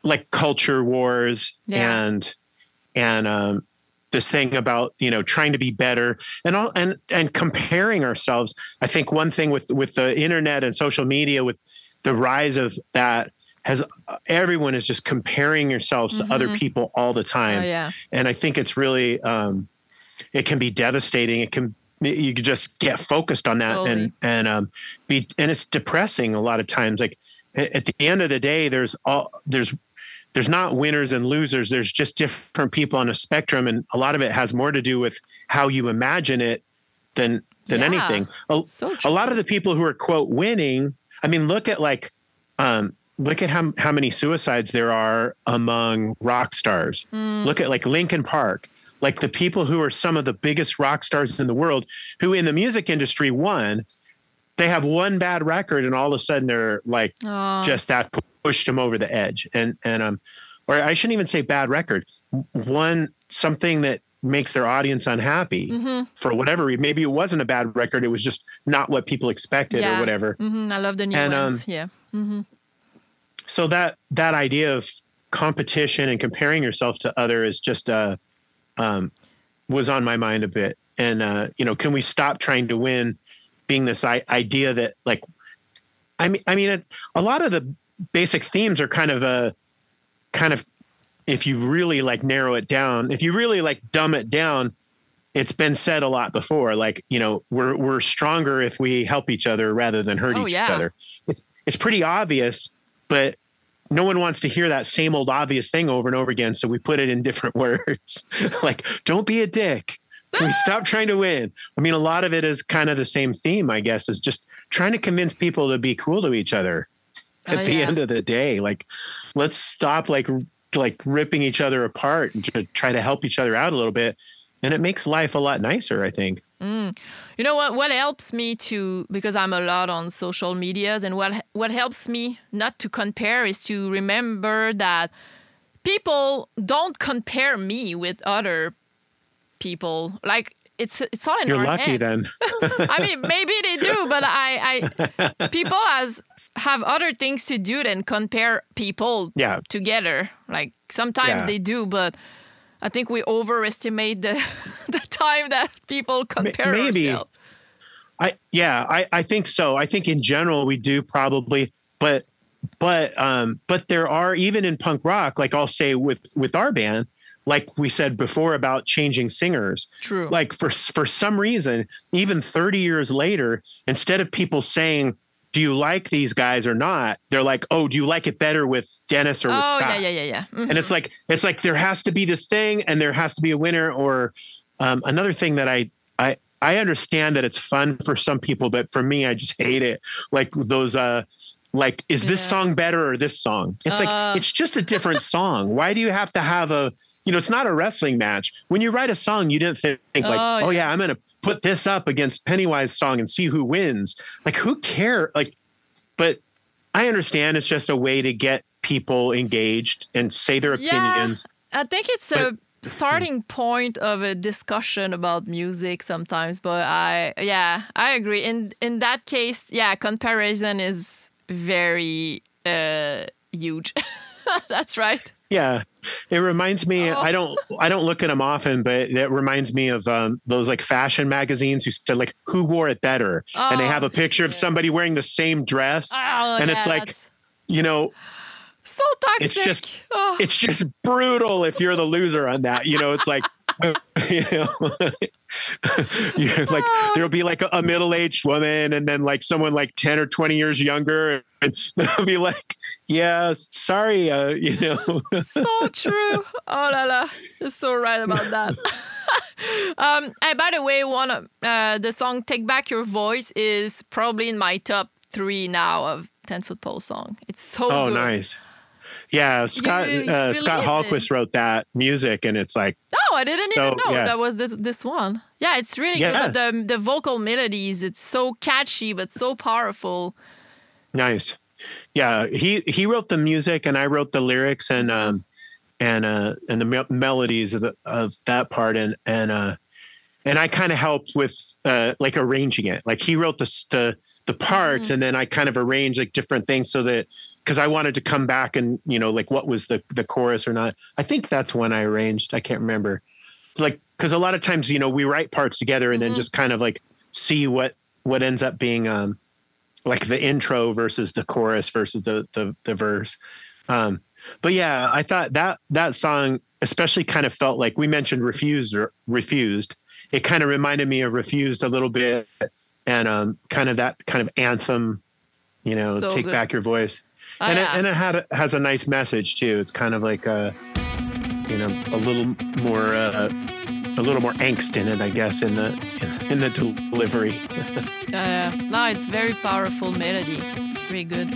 like culture wars and this thing about, you know, trying to be better and all, and comparing ourselves. I think one thing with the internet and social media, with the rise of that, has everyone is just comparing yourselves to other people all the time. Oh, yeah. And I think it's really, it can be devastating. You can just get focused on that and it's depressing a lot of times. Like at the end of the day, there's not winners and losers. There's just different people on a spectrum. And a lot of it has more to do with how you imagine it than anything. A lot of the people who are quote winning, I mean, look at how many suicides there are among rock stars. Look at like Linkin Park, like the people who are some of the biggest rock stars in the world, who in the music industry won, they have one bad record and all of a sudden they're like just that pushed them over the edge. And or I shouldn't even say bad record. Something that makes their audience unhappy for whatever reason. Maybe it wasn't a bad record. It was just not what people expected or whatever. I love the new ones. So that idea of competition and comparing yourself to other is just, was on my mind a bit. And, you know, can we stop trying to win? Being this idea that, like, I mean, a lot of the basic themes are kind of, if you really like narrow it down, if you really like dumb it down, it's been said a lot before. Like, you know, we're stronger if we help each other rather than hurt each other. It's pretty obvious, but no one wants to hear that same old obvious thing over and over again. So we put it in different words, like, don't be a dick. We stop trying to win. I mean, a lot of it is kind of the same theme, I guess, is just trying to convince people to be cool to each other at the end of the day. Like, let's stop like ripping each other apart and to try to help each other out a little bit. And it makes life a lot nicer, I think. You know what helps me to, because I'm a lot on social medias, and what helps me not to compare is to remember that people don't compare me with other people. Like it's all in our head. You're lucky then. I mean, maybe they do, but I people have other things to do than compare people together. Like sometimes they do, but I think we overestimate the time that people compare ourselves. I think so. I think in general we do probably, but there are, even in punk rock, like I'll say with our band, like we said before about changing singers. True. Like for some reason, even 30 years later, instead of people saying, do you like these guys or not? They're like, oh, do you like it better with Dennis or with Scott? Yeah. And it's like there has to be this thing and there has to be a winner. Or another thing that I understand that it's fun for some people, but for me, I just hate it. Like those, like, is this song better or this song? It's like, it's just a different song. Why do you have to have a, you know, it's not a wrestling match. When you write a song, you didn't think like, I'm going to put this up against Pennywise's song and see who wins. Like, who cares? Like, but I understand it's just a way to get people engaged and say their opinions. I think it's starting point of a discussion about music sometimes, but I agree. In that case, comparison is very huge. That's right. Yeah. It reminds me, I don't look at them often, but it reminds me of those like fashion magazines who said like, who wore it better? And they have a picture of somebody wearing the same dress. It's like, you know, so toxic. It's just brutal if you're the loser on that. You know, it's like, you know, like there'll be like a middle-aged woman and then like someone like 10 or 20 years younger, and they'll be like, yeah, sorry, you know. So true. Oh la la, you're so right about that. By the way, one of the song "Take Back Your Voice" is probably in my top 3 now of 10 Foot Pole song. It's so good. Nice. Yeah, Scott Hollquist wrote that music, and it's like, I didn't even know that was this one. Yeah, it's really good. The vocal melodies, it's so catchy but so powerful. Nice. Yeah, he wrote the music, and I wrote the lyrics and the melodies of that part, and I kind of helped with like arranging it. Like he wrote the parts, and then I kind of arranged like different things so that, because I wanted to come back and, you know, like what was the chorus or not. I think that's when I arranged. I can't remember. Like, because a lot of times, you know, we write parts together and then just kind of like see what ends up being like the intro versus the chorus versus the verse. But yeah, I thought that song especially kind of felt like, we mentioned Refused. It kind of reminded me of Refused a little bit. And kind of that kind of anthem, you know, so take back your voice. It has a nice message too. It's kind of like a little more angst in it, I guess, in the delivery. No, it's very powerful melody. Very good.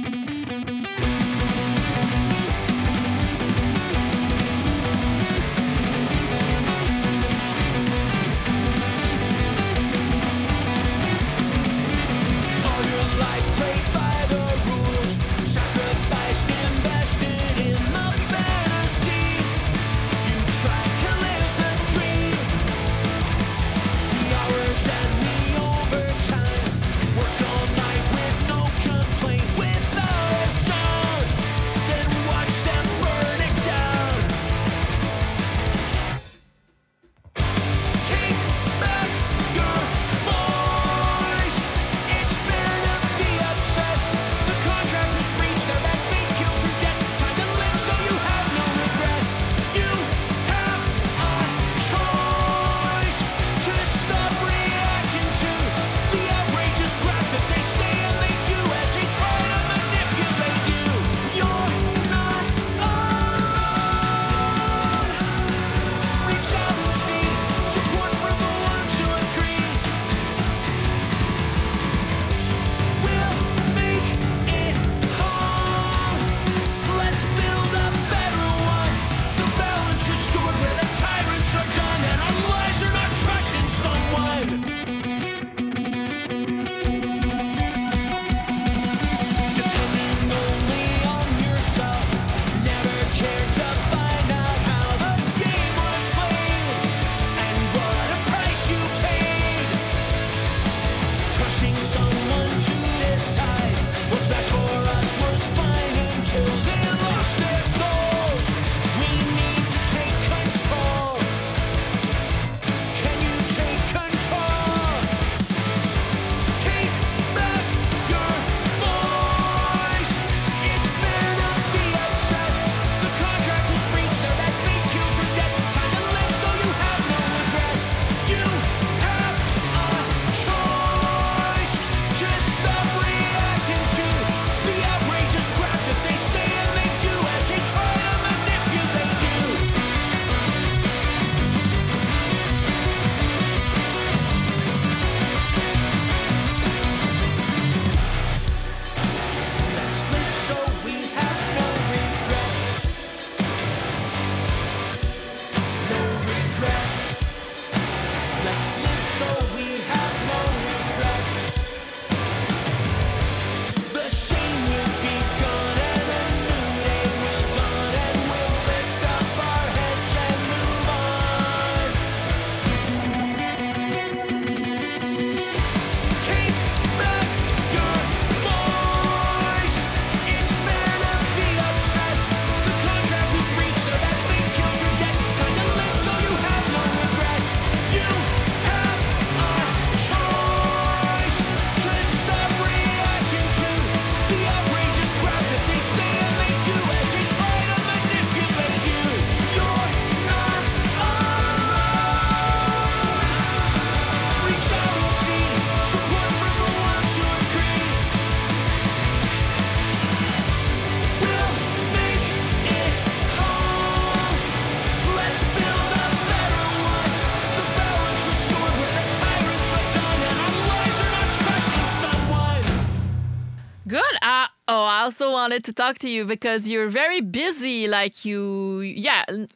Oh, I also wanted to talk to you because you're very busy. Like you're going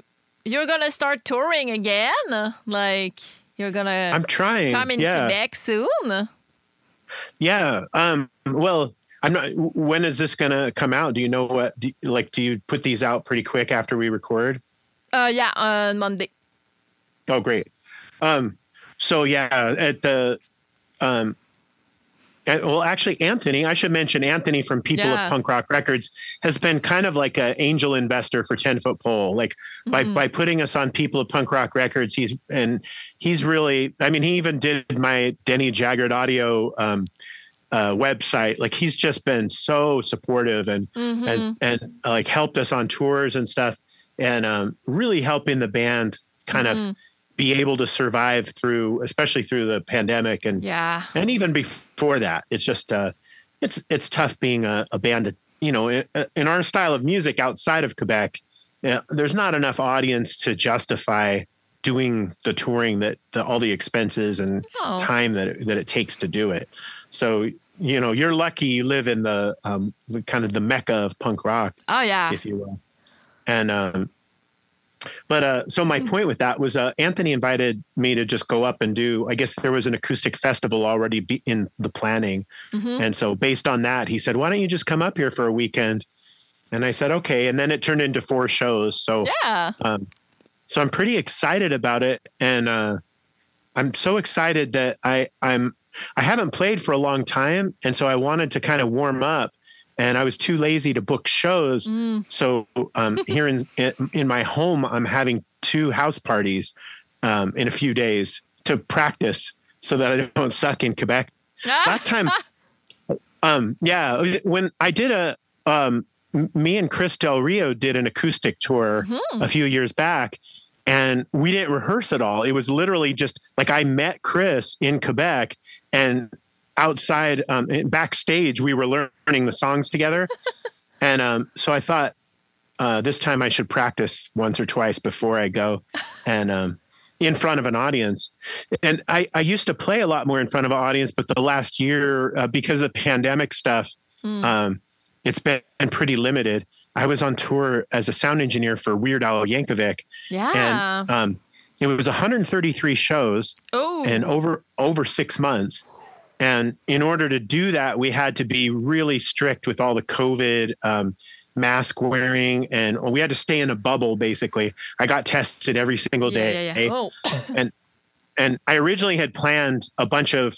to start touring again. Like you're going to come in Quebec soon. Yeah. Well, I'm not, when is this going to come out? Do you know what, do you put these out pretty quick after we record? Yeah. On Monday. Oh, great. So yeah, at the, well, actually, Anthony, I should mention Anthony from People of Punk Rock Records has been kind of like an angel investor for 10 Foot Pole. Like by putting us on People of Punk Rock Records, he's really, I mean, he even did my Denny Jagard audio website. Like he's just been so supportive and like helped us on tours and stuff and really helping the band kind of be able to survive especially through the pandemic and even before that. It's just, it's tough being a band that, you know, in our style of music outside of Quebec, there's not enough audience to justify doing the touring all the expenses and time that it takes to do it. So, you know, you're lucky you live in the, kind of the mecca of punk rock. Oh yeah. If you will. And, so my point with that was Anthony invited me to just go up and do, I guess there was an acoustic festival already in the planning. Mm-hmm. And so based on that, he said, why don't you just come up here for a weekend? And I said, okay. And then it turned into 4 shows. So, so I'm pretty excited about it. And I'm so excited that I haven't played for a long time. And so I wanted to kind of warm up. And I was too lazy to book shows. Mm. So here in my home, I'm having 2 house parties in a few days to practice so that I don't suck in Quebec. Last time, when I did me and Chris Del Rio did an acoustic tour a few years back. And we didn't rehearse at all. It was literally just like I met Chris in Quebec and outside backstage we were learning the songs together and so I thought this time I should practice once or twice before I go and in front of an audience. And I used to play a lot more in front of an audience, but the last year because of the pandemic stuff it's been pretty limited. I was on tour as a sound engineer for Weird Al Yankovic and it was 133 shows and over 6 months. And in order to do that, we had to be really strict with all the COVID mask wearing, and we had to stay in a bubble, basically. I got tested every single day. Yeah. Oh. And I originally had planned a bunch of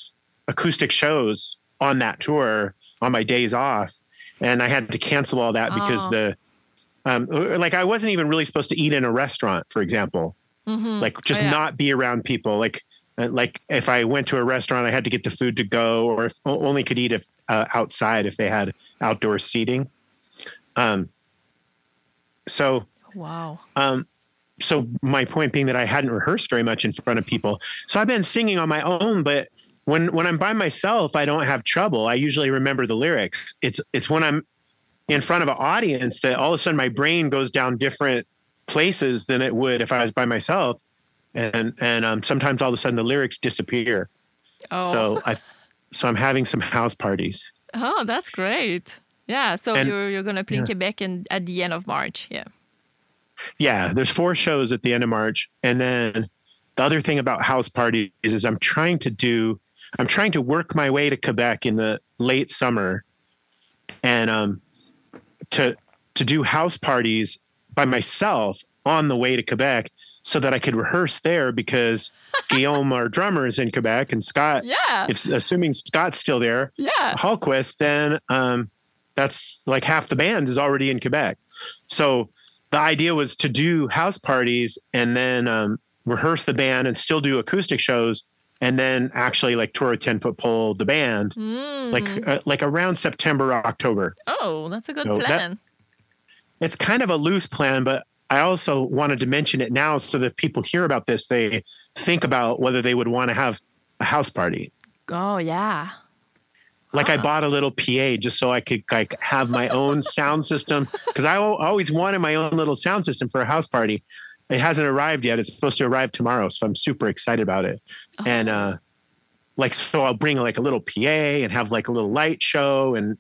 acoustic shows on that tour on my days off, and I had to cancel all that because I wasn't even really supposed to eat in a restaurant, for example. Mm-hmm. Like just not be around people. Like if I went to a restaurant, I had to get the food to go, or only could eat outside if they had outdoor seating. So my point being that I hadn't rehearsed very much in front of people. So I've been singing on my own, but when I'm by myself, I don't have trouble. I usually remember the lyrics. It's when I'm in front of an audience that all of a sudden my brain goes down different places than it would if I was by myself. And sometimes all of a sudden the lyrics disappear. Oh. So I'm having some house parties. Oh, that's great. Yeah. So you're going to play in Quebec at the end of March. Yeah. Yeah. There's 4 shows at the end of March. And then the other thing about house parties is I'm trying to work my way to Quebec in the late summer and to do house parties by myself on the way to Quebec, so that I could rehearse there, because Guillaume, our drummer, is in Quebec, and Scott, assuming Scott's still there, Hollquist, then that's like half the band is already in Quebec. So the idea was to do house parties and then rehearse the band and still do acoustic shows, and then actually like tour a 10 Foot Pole, the band, like around September, October. Oh, that's a good plan. It's kind of a loose plan, but I also wanted to mention it now so that people hear about this, they think about whether they would want to have a house party. Oh, yeah. Like I bought a little PA just so I could like have my own sound system, because I always wanted my own little sound system for a house party. It hasn't arrived yet. It's supposed to arrive tomorrow. So I'm super excited about it. Oh. And so I'll bring like a little PA and have like a little light show and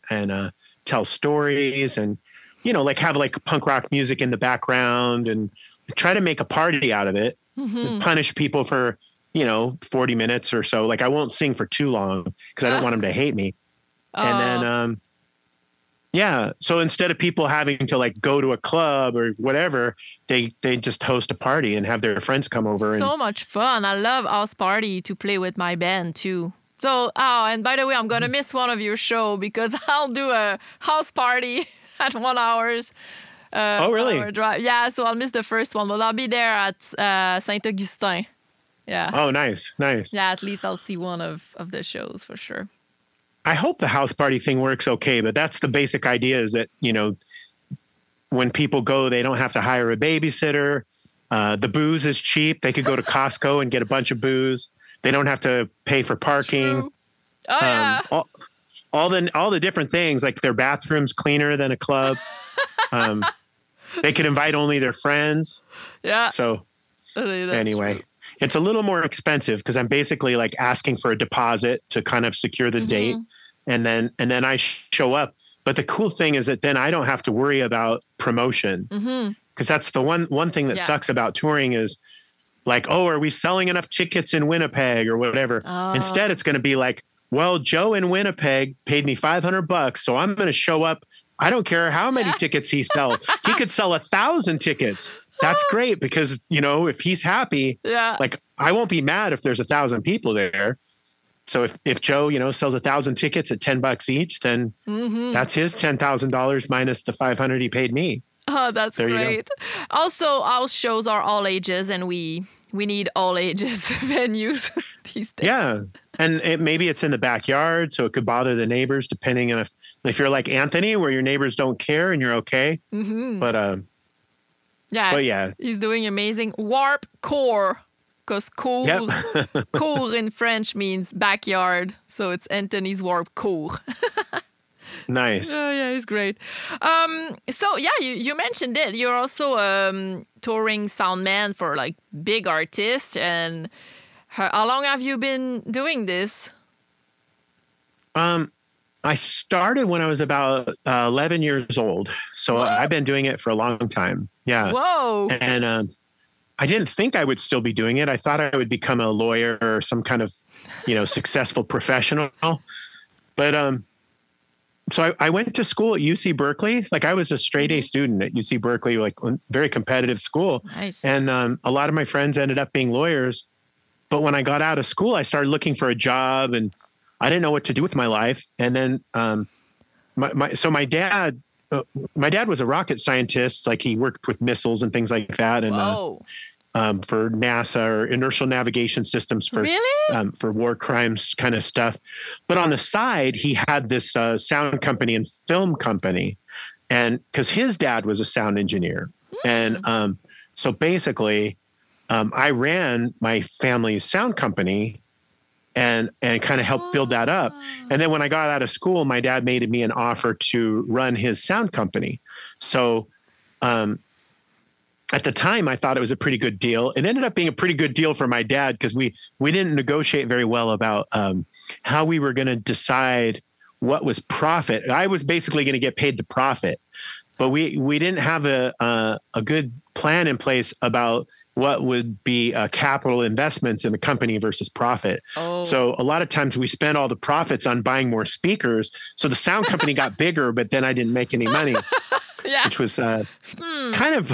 tell stories and, you know, like have like punk rock music in the background and try to make a party out of it. Mm-hmm. And punish people for, you know, 40 minutes or so. Like I won't sing for too long because I don't want them to hate me. And then, yeah. So instead of people having to like go to a club or whatever, they just host a party and have their friends come over. So much fun. I love house party to play with my band too. So, and by the way, I'm going to miss one of your show because I'll do a house party at 1 hour's really? Hour drive. Yeah. So I'll miss the first one, but I'll be there at Saint-Augustin. Yeah. Oh, nice. Nice. Yeah. At least I'll see one of the shows for sure. I hope the house party thing works okay, but that's the basic idea is that, you know, when people go, they don't have to hire a babysitter. The booze is cheap. They could go to Costco and get a bunch of booze. They don't have to pay for parking. True. Oh, yeah. All the different things, like their bathroom's cleaner than a club. They could invite only their friends. Yeah. So anyway. True. It's a little more expensive because I'm basically like asking for a deposit to kind of secure the date. And then I show up. But the cool thing is that then I don't have to worry about promotion because that's the one thing that sucks about touring is like, oh, are we selling enough tickets in Winnipeg or whatever? Oh. Instead, it's going to be like, well, Joe in Winnipeg paid me $500, so I'm going to show up. I don't care how many tickets he sells. He could sell 1,000 tickets. That's great because, you know, if he's happy, like I won't be mad if there's 1,000 people there. So if Joe, you know, sells 1,000 tickets at $10 each, then that's his $10,000 minus the $500 he paid me. Oh, that's there great. Also, our shows are all ages and we need all ages venues these days. Yeah. And maybe it's in the backyard, so it could bother the neighbors depending on if you're like Anthony where your neighbors don't care and you're okay. But he's doing amazing. Warp core, because cour, cour in French means backyard. So it's Anthony's warp core. Nice. Oh, yeah, he's great. So, yeah, you mentioned it. You're also touring soundman for like big artists. And how long have you been doing this? I started when I was about 11 years old. So I've been doing it for a long time. Yeah. Whoa. And I didn't think I would still be doing it. I thought I would become a lawyer or some kind of, you know, successful professional. But so I went to school at UC Berkeley. Like I was a straight A student at UC Berkeley, like very competitive school. Nice. And a lot of my friends ended up being lawyers. But when I got out of school, I started looking for a job and I didn't know what to do with my life. And then, my dad was a rocket scientist. Like he worked with missiles and things like that. And, for NASA or inertial navigation systems for war crimes kind of stuff. But on the side, he had this, sound company and film company. And 'cause his dad was a sound engineer. And, so basically, I ran my family's sound company and kind of helped build that up. And then when I got out of school, my dad made me an offer to run his sound company. So at the time, I thought it was a pretty good deal. It ended up being a pretty good deal for my dad because we didn't negotiate very well about how we were going to decide what was profit. I was basically going to get paid the profit, but we didn't have a good plan in place about what would be capital investments in the company versus profit. Oh. So a lot of times we spent all the profits on buying more speakers. So the sound company got bigger, but then I didn't make any money, which was kind of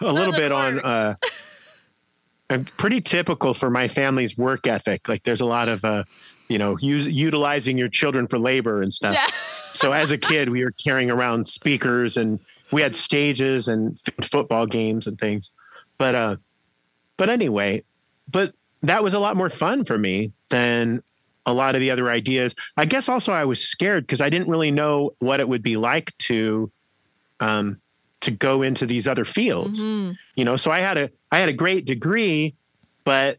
a little bit on pretty typical for my family's work ethic. Like there's a lot of, utilizing your children for labor and stuff. Yeah. So as a kid, we were carrying around speakers and we had stages and football games and things. But that was a lot more fun for me than a lot of the other ideas. I guess also I was scared because I didn't really know what it would be like to go into these other fields, you know, so I had a great degree, but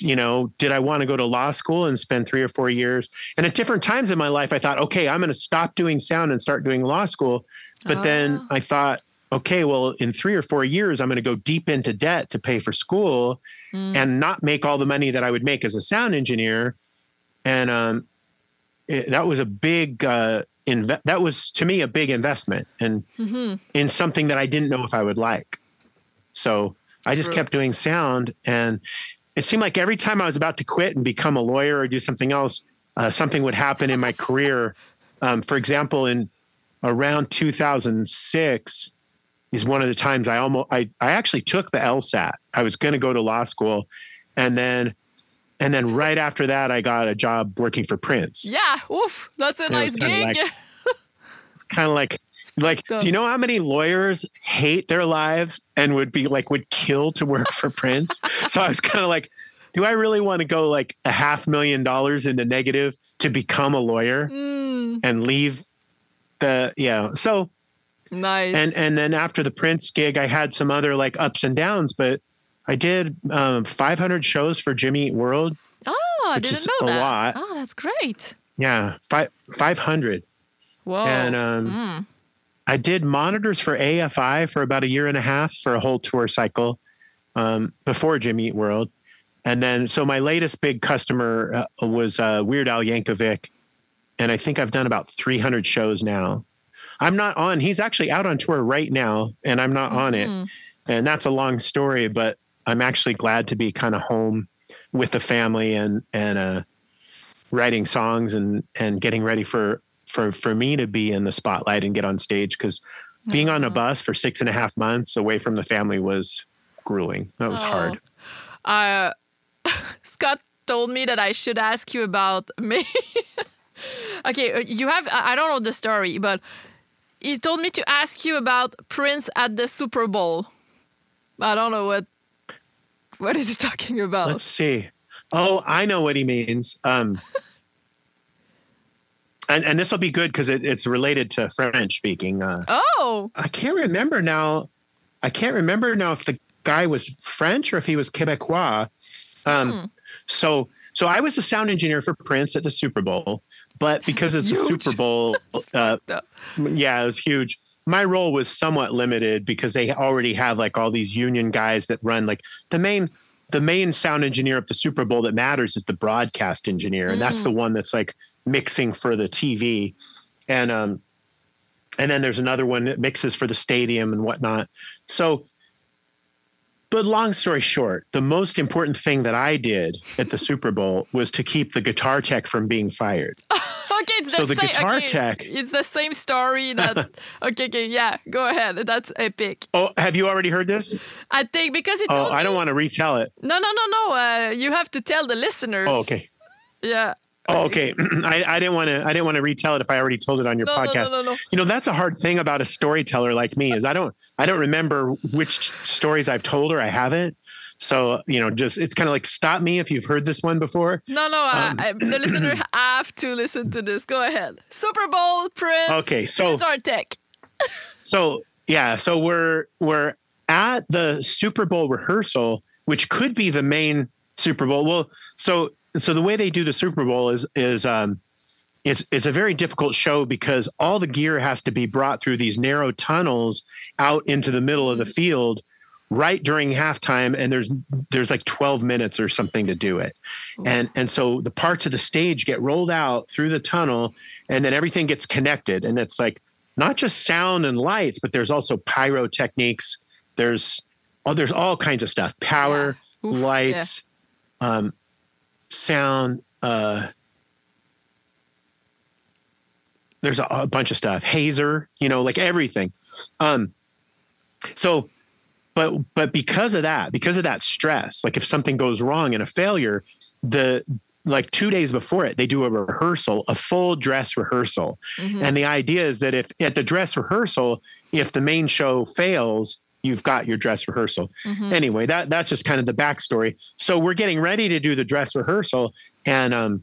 you know, did I want to go to law school and spend 3 or 4 years? And at different times in my life, I thought, okay, I'm going to stop doing sound and start doing law school. But then I thought, okay, well, in 3 or 4 years, I'm going to go deep into debt to pay for school and not make all the money that I would make as a sound engineer. And that was a big that was to me a big investment and in something that I didn't know if I would like. So I just kept doing sound, and it seemed like every time I was about to quit and become a lawyer or do something else, something would happen in my career. For example, in around 2006 is one of the times I actually took the LSAT. I was going to go to law school, and then right after that, I got a job working for Prince. Yeah, oof, that's a nice gig. It's kind of like, do you know how many lawyers hate their lives and would kill to work for Prince? So I was kind of like, do I really want to go like $500,000 in the negative to become a lawyer and leave the, so nice. And then after the Prince gig, I had some other like ups and downs, but I did 500 shows for Jimmy Eat World. Oh, I didn't know that. A lot. Oh, that's great. Yeah, 500. Whoa. And I did monitors for AFI for about a year and a half for a whole tour cycle before Jimmy Eat World. And then, so my latest big customer was Weird Al Yankovic. And I think I've done about 300 shows now. I'm not on, he's actually out on tour right now, and I'm not on it. And that's a long story, but I'm actually glad to be kind of home with the family and writing songs and getting ready for me to be in the spotlight and get on stage, because being on a bus for 6.5 months away from the family was grueling. That was hard. Scott told me that I should ask you about me. Okay, you have, I don't know the story, but he told me to ask you about Prince at the Super Bowl. I don't know what is he talking about. Let's see. Oh, I know what he means. And this will be good because it's related to French speaking. I can't remember now if the guy was French or if he was Quebecois. So I was the sound engineer for Prince at the Super Bowl, but because it's the Super Bowl, it was huge. My role was somewhat limited because they already have like all these union guys that run like the main sound engineer of the Super Bowl that matters is the broadcast engineer. And that's the one that's like mixing for the TV. And then there's another one that mixes for the stadium and whatnot. So, but long story short, the most important thing that I did at the Super Bowl was to keep the guitar tech from being fired. Okay, guitar tech. It's the same story. Okay, go ahead. That's epic. Oh, have you already heard this? I think because it. Oh, I don't want to retell it. No. You have to tell the listeners. Oh, okay. Yeah. Oh, okay. I didn't want to retell it if I already told it on your podcast. No. You know, that's a hard thing about a storyteller like me is I don't remember which stories I've told or I haven't. So, you know, just it's kind of like stop me if you've heard this one before. No. The listener have to listen to this. Go ahead. Super Bowl, Prince. Okay, so guitar tech. So we're at the Super Bowl rehearsal, which could be the main Super Bowl. Well, so the way they do the Super Bowl is it's a very difficult show because all the gear has to be brought through these narrow tunnels out into the middle of the field right during halftime, and there's like 12 minutes or something to do it. And so the parts of the stage get rolled out through the tunnel, and then everything gets connected, and it's like not just sound and lights, but there's also pyrotechnics. There's all kinds of stuff. Power, lights, sound, there's a bunch of stuff, hazer, you know, like everything. So, but because of that stress, like if something goes wrong and a failure, like 2 days before it, they do a rehearsal, a full dress rehearsal. And the idea is that if at the dress rehearsal, if the main show fails, you've got your dress rehearsal. Anyway, that's just kind of the backstory. So we're getting ready to do the dress rehearsal, and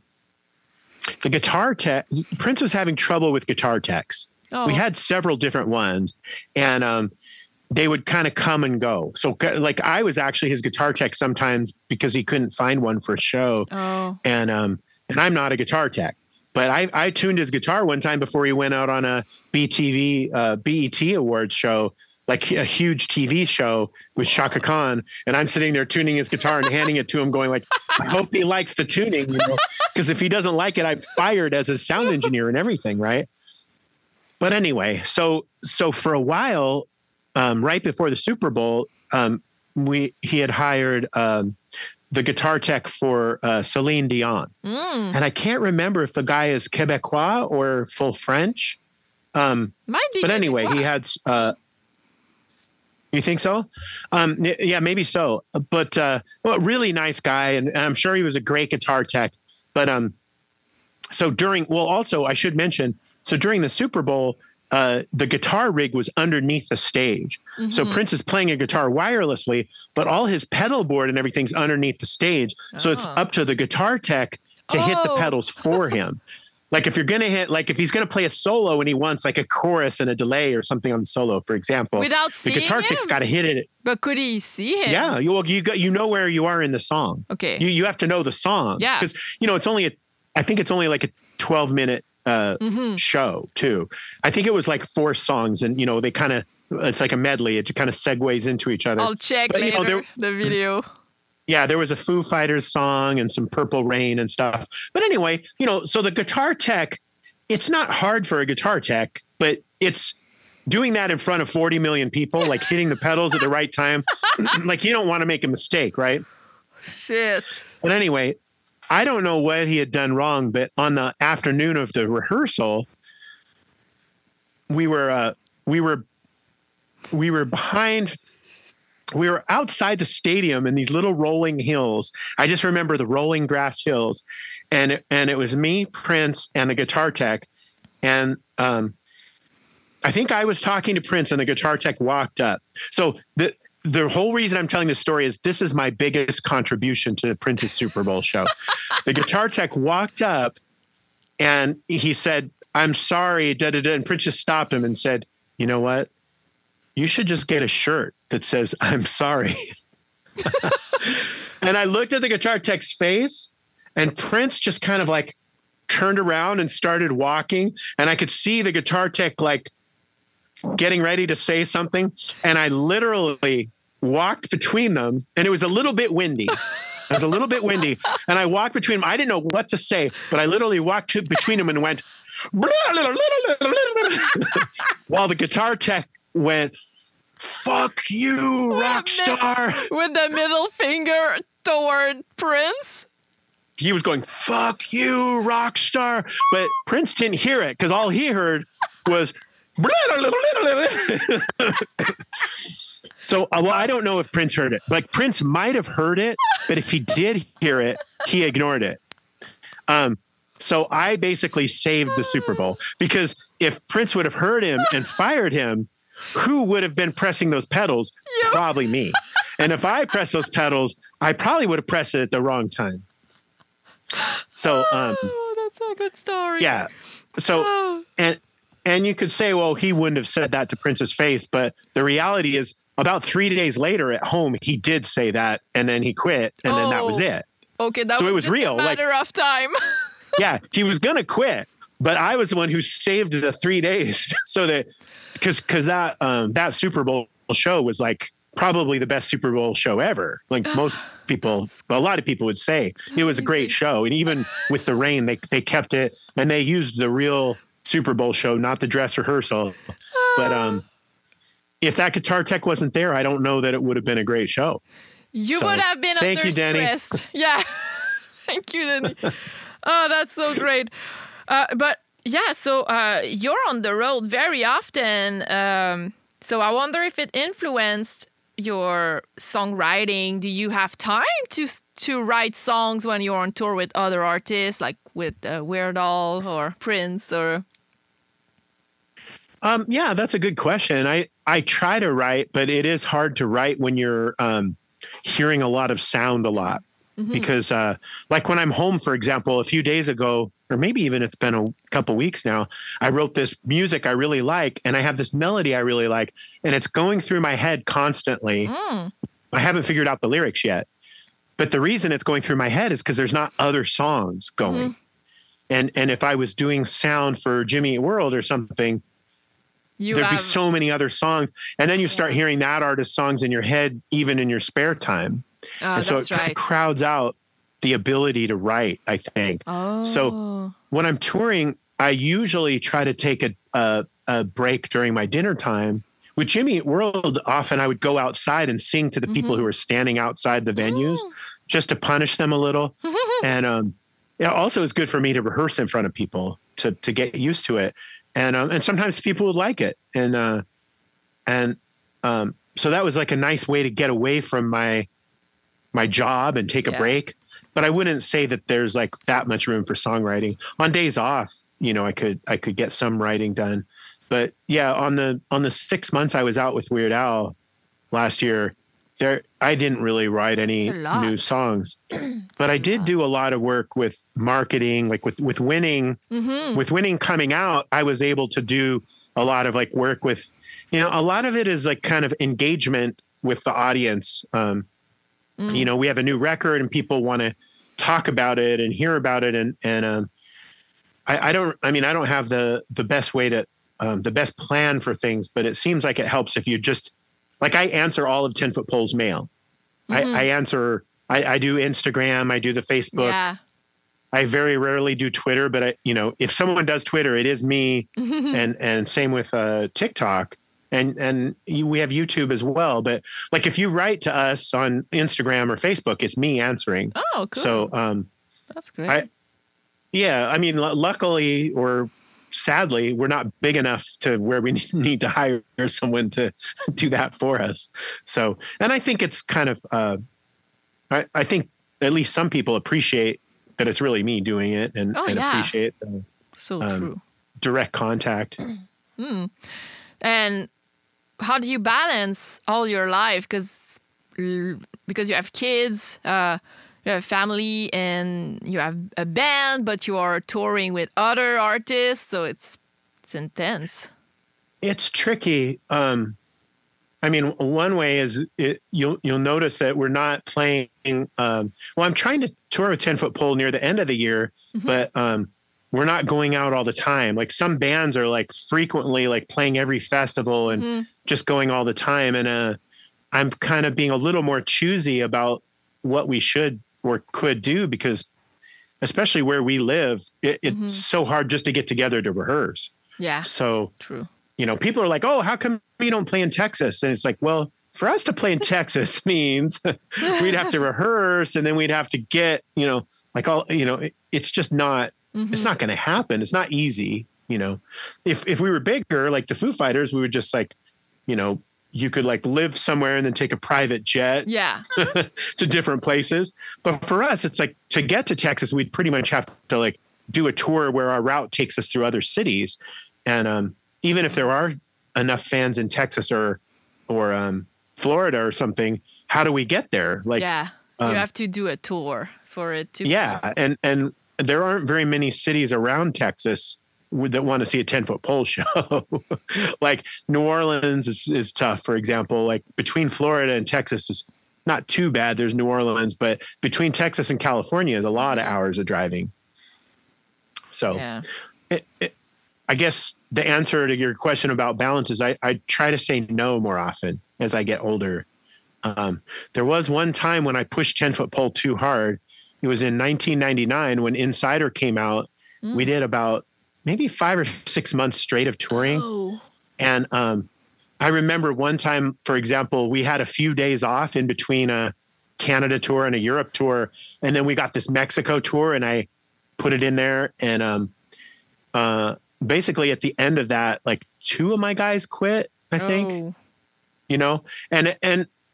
the guitar tech, Prince was having trouble with guitar techs. Oh. We had several different ones, and they would kind of come and go. So like I was actually his guitar tech sometimes because he couldn't find one for a show. Oh. And I'm not a guitar tech, but I tuned his guitar one time before he went out on a BET awards show, like a huge TV show with Chaka Khan. And I'm sitting there tuning his guitar and handing it to him going like, I hope he likes the tuning, you know, because if he doesn't like it, I'm fired as a sound engineer and everything. Right. But anyway, so for a while, right before the Super Bowl, he had hired the guitar tech for Celine Dion. Mm. And I can't remember if the guy is Quebecois or full French. But anyway, Quebecois. He had... you think so? Yeah, maybe so. But really nice guy. And I'm sure he was a great guitar tech. But I should mention, so during the Super Bowl, the guitar rig was underneath the stage. Mm-hmm. So Prince is playing a guitar wirelessly, but all his pedal board and everything's underneath the stage. Oh. So it's up to the guitar tech to hit the pedals for him. Like if you're going to hit, like if he's going to play a solo and he wants like a chorus and a delay or something on the solo, for example, without seeing the guitar tech's got to hit it. But could he see him? Yeah. You know where you are in the song. Okay. You have to know the song. Yeah. Because, it's only, I think it's only like a 12-minute show too. I think it was like 4 songs and, they kind of, it's like a medley. It kind of segues into each other. I'll check later the video. Yeah, there was a Foo Fighters song and some Purple Rain and stuff. But anyway, so the guitar tech, it's not hard for a guitar tech, but it's doing that in front of 40 million people, like hitting the pedals at the right time. Like you don't want to make a mistake, right? Shit. But anyway, I don't know what he had done wrong, but on the afternoon of the rehearsal, we were behind... We were outside the stadium in these little rolling hills. I just remember the rolling grass hills. And it was me, Prince, and the guitar tech. And I think I was talking to Prince and the guitar tech walked up. So the whole reason I'm telling this story is this is my biggest contribution to Prince's Super Bowl show. The guitar tech walked up and he said, "I'm sorry, da-da-da." And Prince just stopped him and said, "You know what? You should just get a shirt that says, 'I'm sorry.'" And I looked at the guitar tech's face and Prince just kind of like turned around and started walking. And I could see the guitar tech like getting ready to say something. And I literally walked between them and it was a little bit windy. It was a little bit windy. And I walked between them. I didn't know what to say, but I literally walked between them and went, while the guitar tech went, "Fuck you, rock star," with the middle finger toward Prince. He was going, "Fuck you, rock star," but Prince didn't hear it because all he heard was. So, I don't know if Prince heard it. Like Prince might have heard it, but if he did hear it, he ignored it. So I basically saved the Super Bowl because if Prince would have heard him and fired him. Who would have been pressing those pedals? You. Probably me. And if I pressed those pedals, I probably would have pressed it at the wrong time. So, that's a good story. Yeah. So, and you could say, well, he wouldn't have said that to Prince's face, but the reality is about 3 days later at home, he did say that and then he quit and then that was it. Okay. That so was it was just real. A matter of time. Yeah. He was going to quit. But I was the one who saved the 3 days so that because that Super Bowl show was like probably the best Super Bowl show ever. Like most people, a lot of people would say it was a great show. And even with the rain, they kept it and they used the real Super Bowl show, not the dress rehearsal. But if that guitar tech wasn't there, I don't know that it would have been a great show. You would have been under stressed. Yeah. Thank you, Denny. Oh, that's so great. So you're on the road very often. So I wonder if it influenced your songwriting. Do you have time to write songs when you're on tour with other artists, like with Weird Al or Prince or? Yeah, that's a good question. I try to write, but it is hard to write when you're hearing a lot of sound a lot. Mm-hmm. Because like when I'm home, for example, a few days ago, or maybe even it's been a couple weeks now, I wrote this music I really like and I have this melody I really like and it's going through my head constantly. Mm. I haven't figured out the lyrics yet, but the reason it's going through my head is because there's not other songs going. Mm. And if I was doing sound for Jimmy Eat World or something, there'd be so many other songs. And then you start hearing that artist's songs in your head, even in your spare time. And so it kind of crowds out the ability to write, I think. So when I'm touring, I usually try to take a break during my dinner time. With Jimmy Eat World, often I would go outside and sing to the people who were standing outside the venues just to punish them a little. And yeah, also it's good for me to rehearse in front of people to get used to it. And sometimes people would like it. And so that was like a nice way to get away from my job and take a break. But I wouldn't say that there's like that much room for songwriting. On days off, you know, I could get some writing done. But yeah, on the 6 months I was out with Weird Al last year, I didn't really write any new songs. But I did do a lot of work with marketing, like with Winning. With Winning coming out, I was able to do a lot of like work with, you know, a lot of it is like kind of engagement with the audience. You know, we have a new record and people want to talk about it and hear about it. And I don't have the best way to, the best plan for things, but it seems like it helps if you just, like, I answer all of 10 Foot Pole's mail. I do Instagram. I do the Facebook. Yeah. I very rarely do Twitter, but I, you know, if someone does Twitter, it is me. and same with TikTok. And we have YouTube as well. But like, if you write to us on Instagram or Facebook, it's me answering. Oh, cool. So that's great. Luckily or sadly, we're not big enough to where we need to hire someone to do that for us. So, and I think it's kind of, I think at least some people appreciate that it's really me doing it and appreciate the direct contact. And how do you balance all your life? Because you have kids, you have family, and you have a band, but you are touring with other artists, so it's intense. It's tricky. I mean, one way is you'll notice that we're not playing. Well, I'm trying to tour with 10 Foot Pole near the end of the year, but we're not going out all the time. Like, some bands are like frequently like playing every festival and just going all the time. And I'm kind of being a little more choosy about what we should or could do, because especially where we live, it's so hard just to get together to rehearse. Yeah. So true. You know, people are like, "Oh, how come you don't play in Texas?" And it's like, well, for us to play in Texas means we'd have to rehearse, and then we'd have to get, you know, like all, you know, it's just not, it's not going to happen. It's not easy. You know, if we were bigger, like the Foo Fighters, we would just like, you know, you could like live somewhere and then take a private jet to different places. But for us, it's like, to get to Texas, we'd pretty much have to like do a tour where our route takes us through other cities. And even if there are enough fans in Texas or Florida or something, how do we get there? Like, you have to do a tour for it to. Yeah. And there aren't very many cities around Texas that want to see a 10 Foot Pole show. Like, New Orleans is tough, for example. Like, between Florida and Texas is not too bad. There's New Orleans, but between Texas and California is a lot of hours of driving. So I guess the answer to your question about balance is I try to say no more often as I get older. There was one time when I pushed 10 Foot Pole too hard. It was in 1999 when Insider came out. We did about maybe 5 or 6 months straight of touring. Oh. And I remember one time, for example, we had a few days off in between a Canada tour and a Europe tour. And then we got this Mexico tour, and I put it in there. And basically at the end of that, like, two of my guys quit, I think. Oh. You know, and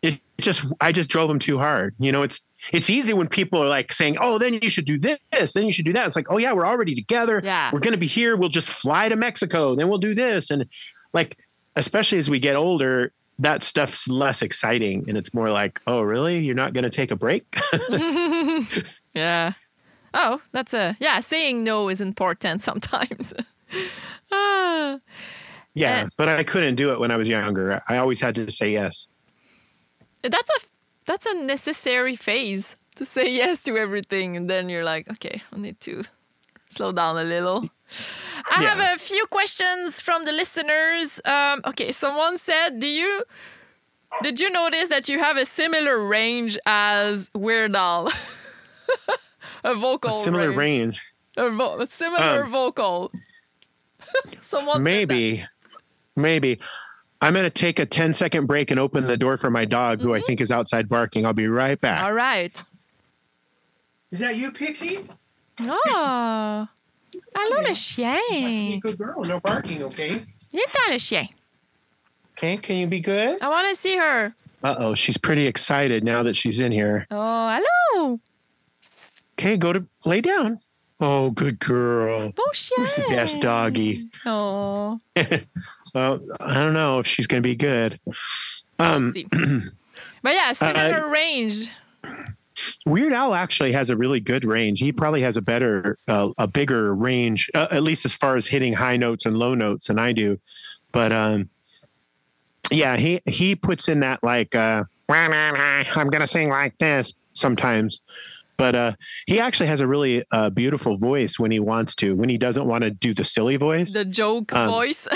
it just, I just drove them too hard. You know, it's easy when people are like saying, "Oh, then you should do this, then you should do that." It's like, "Oh yeah, we're already together. Yeah. We're going to be here. We'll just fly to Mexico. Then we'll do this." And like, especially as we get older, that stuff's less exciting. And it's more like, "Oh really? You're not going to take a break?" Yeah. Oh, that's saying no is important sometimes. But I couldn't do it when I was younger. I always had to say yes. That's a necessary phase, to say yes to everything. And then you're like, okay, I need to slow down a little. I have a few questions from the listeners. Someone said, did you notice that you have a similar range as Weird Al? A vocal range. A similar vocal. Someone maybe. I'm going to take a 10-second break and open the door for my dog, who I think is outside barking. I'll be right back. All right. Is that you, Pixie? No. Oh, allô le chien. You good girl. No barking, okay? Viens-t'en le chien. Okay, can you be good? I want to see her. Uh-oh, she's pretty excited now that she's in here. Oh, hello. Okay, go to lay down. Oh, good girl. Bullshit. Who's the best doggy? Oh. Well, I don't know if she's going to be good. See. But yeah, still at her range. Weird Al actually has a really good range. He probably has a bigger range, at least as far as hitting high notes and low notes than I do. But yeah, he puts in that like, I'm going to sing like this sometimes. But he actually has a really beautiful voice when he wants to, when he doesn't want to do the silly voice. The jokes voice.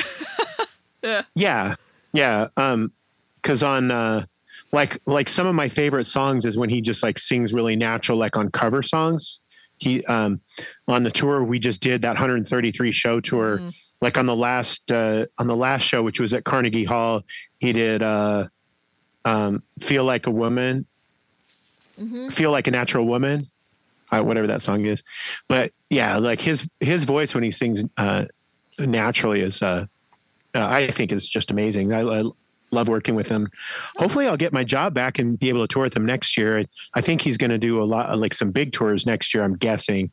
Yeah. Because on like some of my favorite songs is when he just like sings really natural, like on cover songs. He on the tour we just did, that 133 show tour, like on the last show, which was at Carnegie Hall, he did Feel Like a Woman. Mm-hmm. Feel Like a Natural Woman, whatever that song is. But yeah, like his voice when he sings naturally is, I think is just amazing. I love working with him. Hopefully I'll get my job back and be able to tour with him next year. I think he's going to do a lot, like some big tours next year, I'm guessing.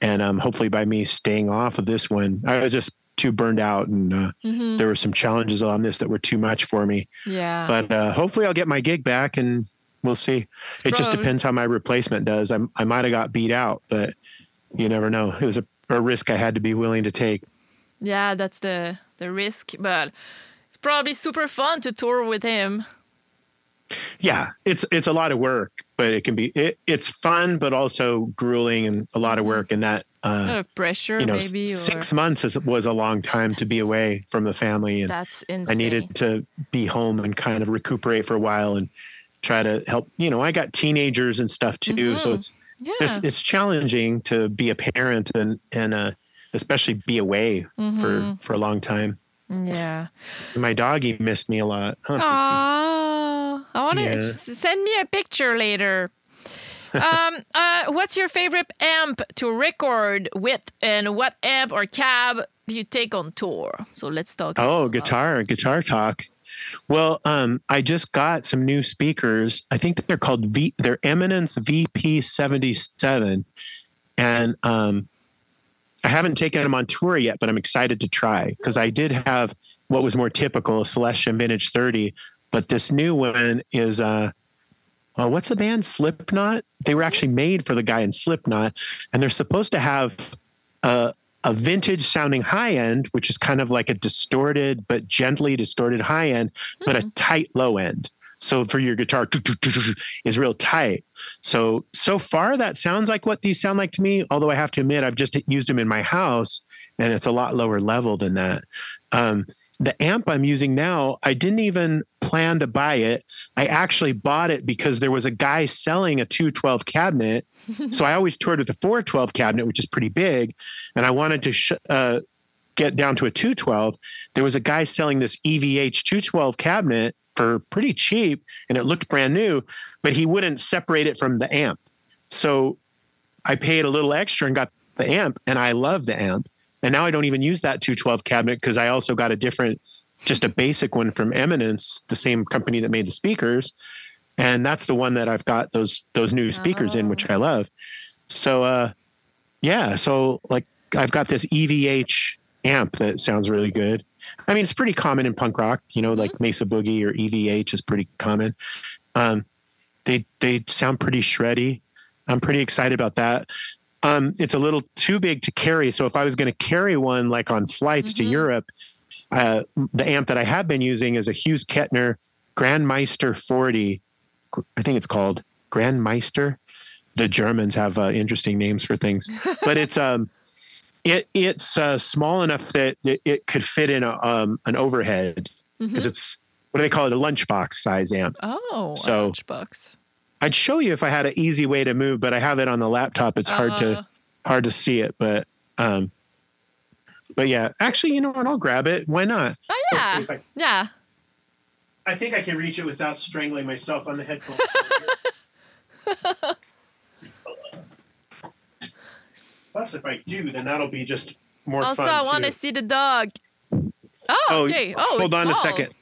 And hopefully by me staying off of this one, I was just too burned out, and there were some challenges on this that were too much for me. Yeah. But hopefully I'll get my gig back and we'll see. It just depends how my replacement does. I might have got beat out, but you never know. It was a risk I had to be willing to take. Yeah, that's the risk, but it's probably super fun to tour with him. Yeah, it's a lot of work, but it can be it's fun, but also grueling and a lot of work. And that pressure, you know, maybe 6 months was a long time to be away from the family, and that's insane. I needed to be home and kind of recuperate for a while and try to help. You know, I got teenagers and stuff too, so it's challenging to be a parent and especially be away for a long time. Yeah, my doggy missed me a lot. Huh, I want to send me a picture later. What's your favorite amp to record with, and what amp or cab do you take on tour? So let's talk. Oh, guitar talk. Well, I just got some new speakers. I think that they're called they're Eminence VP77. And I haven't taken them on tour yet, but I'm excited to try, because I did have what was more typical, a Celestion Vintage 30. But this new one is, what's the band? Slipknot? They were actually made for the guy in Slipknot. And they're supposed to have a vintage sounding high end, which is kind of like a distorted, but gently distorted high end, but a tight low end. So for your guitar is real tight. So far that sounds like what these sound like to me. Although I have to admit, I've just used them in my house and it's a lot lower level than that. The amp I'm using now, I didn't even plan to buy it. I actually bought it because there was a guy selling a 212 cabinet. So I always toured with a 412 cabinet, which is pretty big. And I wanted to get down to a 212. There was a guy selling this EVH 212 cabinet for pretty cheap, and it looked brand new, but he wouldn't separate it from the amp. So I paid a little extra and got the amp, and I love the amp. And now I don't even use that 212 cabinet, because I also got a different, just a basic one from Eminence, the same company that made the speakers. And that's the one that I've got those new speakers in, which I love. So, so like I've got this EVH amp that sounds really good. I mean, it's pretty common in punk rock, you know, like Mesa Boogie or EVH is pretty common. They sound pretty shreddy. I'm pretty excited about that. It's a little too big to carry. So if I was going to carry one, like on flights to Europe, the amp that I have been using is a Hughes Kettner Grandmeister 40. I think it's called Grandmeister. The Germans have interesting names for things, but it's small enough that it could fit in an overhead, because it's, what do they call it? A lunchbox size amp. Oh, so, lunchbox. I'd show you if I had an easy way to move, but I have it on the laptop. It's hard to see it, but But yeah, actually, you know what? I'll grab it. Why not? Oh, yeah. Yeah. I think I can reach it without strangling myself on the headphone. Plus, if I do, then that'll be just more also, fun. Also, I want to see the dog. Oh, okay. Oh, hold on a second.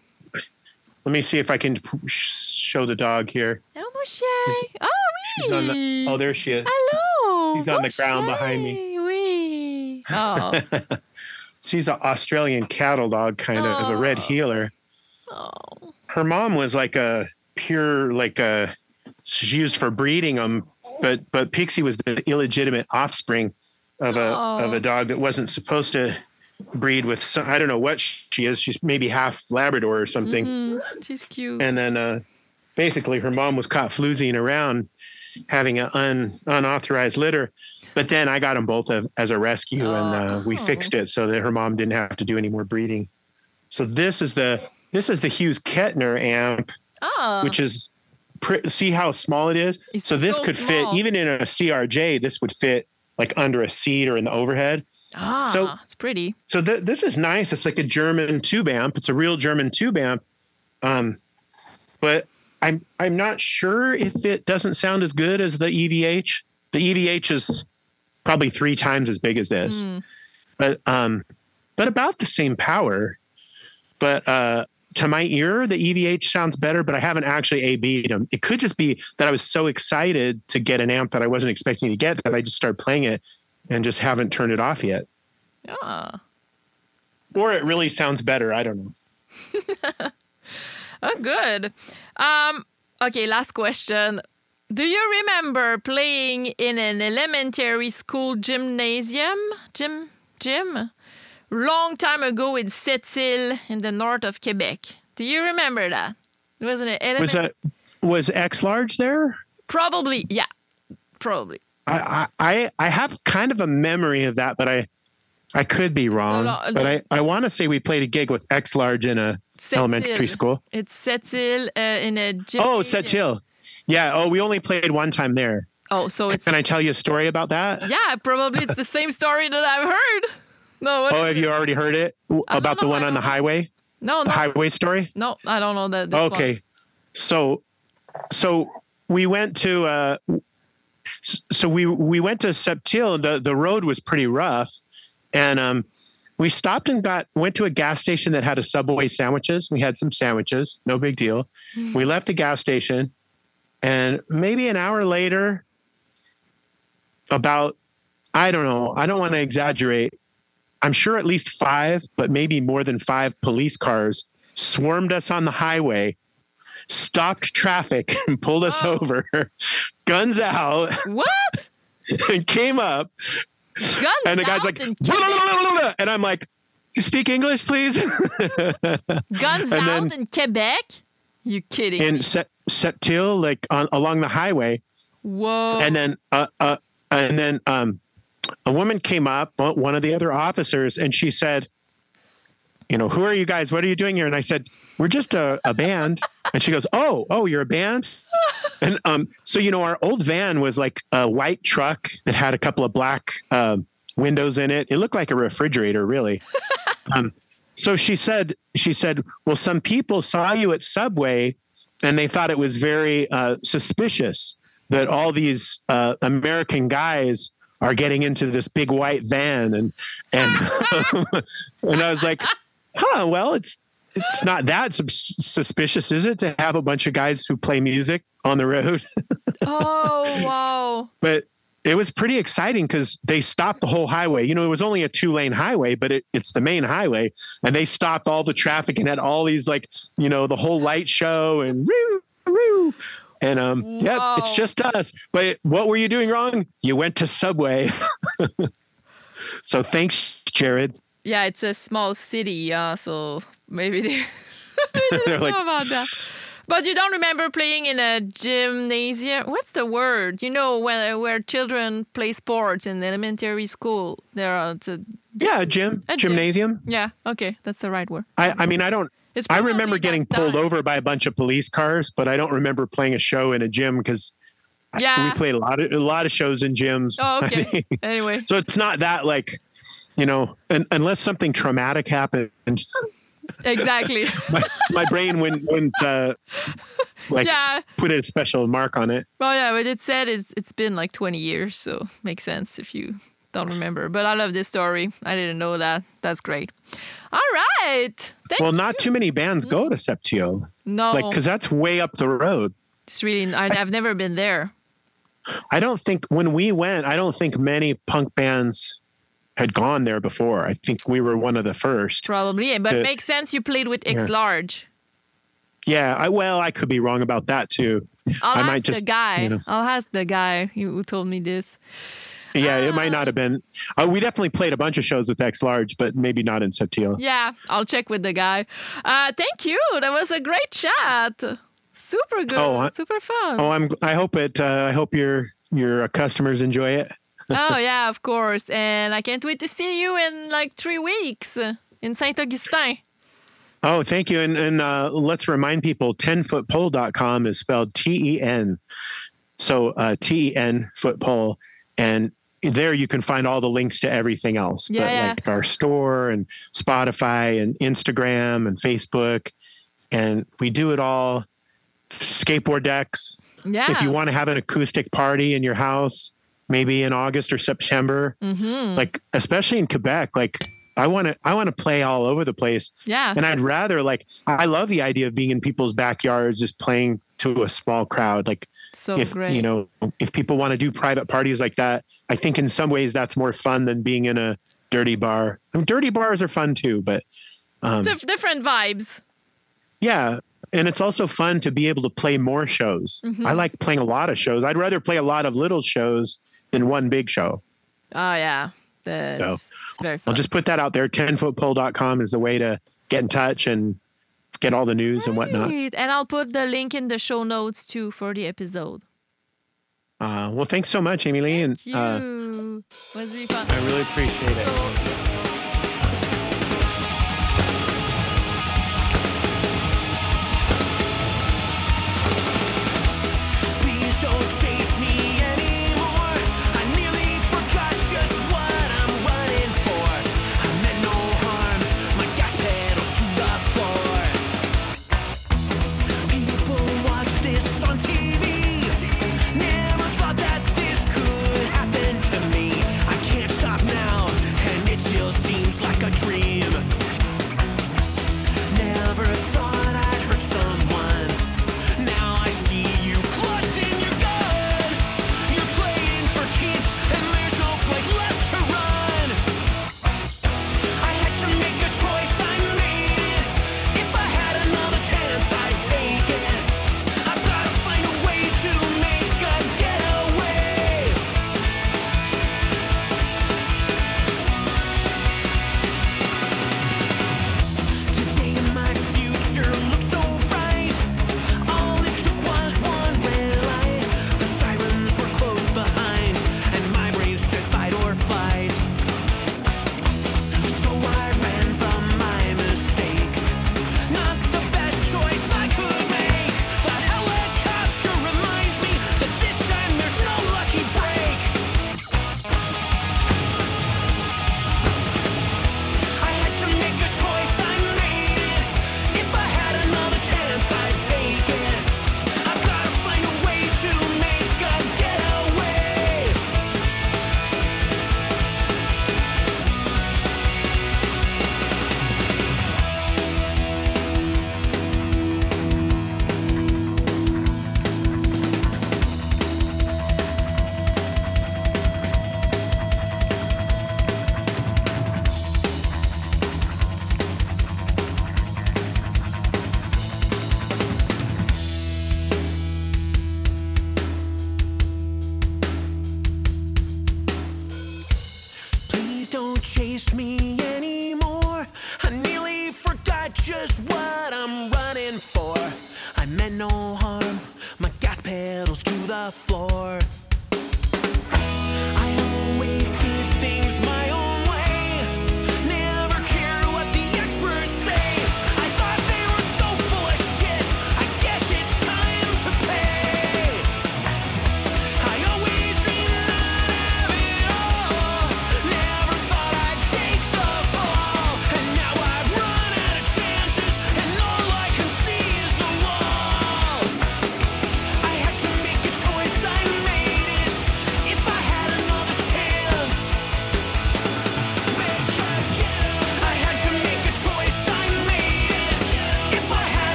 Let me see if I can show the dog here. Oh, Moshe. Oh, oui. Oh, there she is. Hello. She's on the ground behind me. Oui. Oh. She's an Australian cattle dog, kind of a red heeler. Oh. Her mom was like a pure, she used for breeding them, but Pixie was the illegitimate offspring of a dog that wasn't supposed to breed with some, I don't know what she is. She's maybe half Labrador or something. Mm-hmm. She's cute. And then basically her mom was caught floozying around having an unauthorized litter. But then I got them both as a rescue and we fixed it so that her mom didn't have to do any more breeding. So this is the Hughes Kettner amp, which is, see how small it is? It's so this could small. Fit, even in a CRJ, this would fit like under a seat or in the overhead. Ah, so it's pretty. So this is nice. It's like a German tube amp. It's a real German tube amp. But I'm not sure if it doesn't sound as good as the EVH. The EVH is probably 3 times as big as this, but about the same power. But to my ear, the EVH sounds better. But I haven't actually AB'd them. It could just be that I was so excited to get an amp that I wasn't expecting to get that I just started playing it. And just haven't turned it off yet. Yeah. Or it really sounds better. I don't know. Oh, good. Okay, last question. Do you remember playing in an elementary school gymnasium? Gym? Long time ago in Sept-Îles in the north of Quebec. Do you remember that? Wasn't it? Was X-Large there? Probably, yeah. Probably. I have kind of a memory of that, but I could be wrong. But I want to say we played a gig with X Large in a elementary school. It's Sept-Îles in a gym. Oh, Sept-Îles. Yeah. Oh, we only played one time there. Oh, so it's... Can I tell you a story about that? Yeah, probably it's the same story that I've heard. No. Oh, have you already heard it? About the one on the highway? No. The highway story? No, I don't know that. Okay. One. So we went to... So we went to Sept-Îles. The road was pretty rough, and we stopped and went to a gas station that had a Subway sandwiches. We had some sandwiches, no big deal. We left the gas station, and maybe an hour later, about I don't know. I don't want to exaggerate. I'm sure at least 5, but maybe more than 5 police cars swarmed us on the highway, stopped traffic, and pulled us over. Guns out. What? And came up. Guns and the guy's like, and I'm like, you speak English, please? Guns out in Quebec? You kidding? In Sept-Îles, like along the highway. Whoa. And then, a woman came up, one of the other officers, and she said, you know, who are you guys? What are you doing here? And I said, we're just a band. And she goes, oh, you're a band? And so, you know, our old van was like a white truck that had a couple of black windows in it. It looked like a refrigerator, really. So she said, well, some people saw you at Subway and they thought it was very suspicious that all these American guys are getting into this big white van. And and I was like, huh, well, it's not that suspicious, is it, to have a bunch of guys who play music on the road? Oh, wow. But it was pretty exciting because they stopped the whole highway. You know, it was only a 2-lane highway, but it's the main highway. And they stopped all the traffic and had all these, like, you know, the whole light show and roo, roo. And, wow. Yeah, it's just us. But what were you doing wrong? You went to Subway. So thanks, Jared. Yeah, it's a small city, so maybe they didn't know about that. But you don't remember playing in a gymnasium? What's the word? You know, where children play sports in elementary school. A gymnasium. Yeah, okay, that's the right word. I mean, I don't... I remember getting pulled over by a bunch of police cars, but I don't remember playing a show in a gym because we played a lot of shows in gyms. Oh, okay. Anyway. So it's not that like... you know, unless something traumatic happened. Exactly. my brain wouldn't put a special mark on it. Well, yeah, but it said it's been like 20 years, so makes sense if you don't remember. But I love this story. I didn't know that. That's great. All right. Thank you. Not too many bands go to Septio. No. Because that's way up the road. It's really, I've never been there. I don't think when we went, I don't think many punk bands had gone there before. I think we were one of the first. Probably, but it makes sense. You played with X Large. Yeah, I could be wrong about that too. I'll ask the guy who told me this. Yeah, it might not have been. We definitely played a bunch of shows with X Large, but maybe not in Septio. Yeah, I'll check with the guy. Thank you. That was a great chat. Super good. Super fun. Oh, I hope it. I hope your customers enjoy it. Oh, yeah, of course. And I can't wait to see you in 3 weeks in Saint-Augustin. Oh, thank you. And let's remind people, 10footpole.com is spelled TEN. So TEN footpole. And there you can find all the links to everything else. Yeah, like our store and Spotify and Instagram and Facebook. And we do it all. Skateboard decks. Yeah. If you want to have an acoustic party in your house, maybe in August or September, especially in Quebec, I want to play all over the place. Yeah. And I'd rather I love the idea of being in people's backyards, just playing to a small crowd. Great. You know, if people want to do private parties like that, I think in some ways that's more fun than being in a dirty bar. I mean, dirty bars are fun too, but different vibes. Yeah. And it's also fun to be able to play more shows. Mm-hmm. I like playing a lot of shows. I'd rather play a lot of little shows than one big show. Oh, yeah. It's very fun. I'll just put that out there. 10footpole.com is the way to get in touch and get all the news and whatnot. And I'll put the link in the show notes, too, for the episode. Well, thanks so much, Emily. Thank you. It was really fun. I really appreciate it.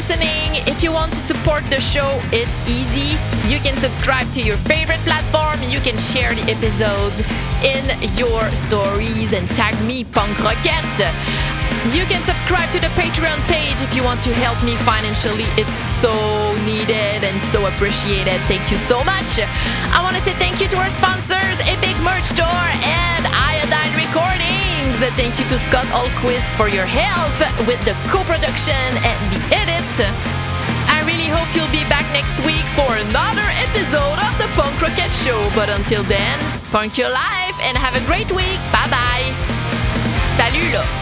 listening. If you want to support the show, it's easy. You can subscribe to your favorite platform. You can share the episodes in your stories and tag me, Punk Roquette. You can subscribe to the Patreon page if you want to help me financially. It's so needed and so appreciated. Thank you so much. I want to say thank you to our sponsors, EpicMerchStore and Iodine Recordings. Thank you to Scott Hollquist for your help with the co-production and the edit. I really hope you'll be back next week for another episode of the Punk Roquette Show. But until then, punk your life and have a great week. Bye-bye. Salut, là.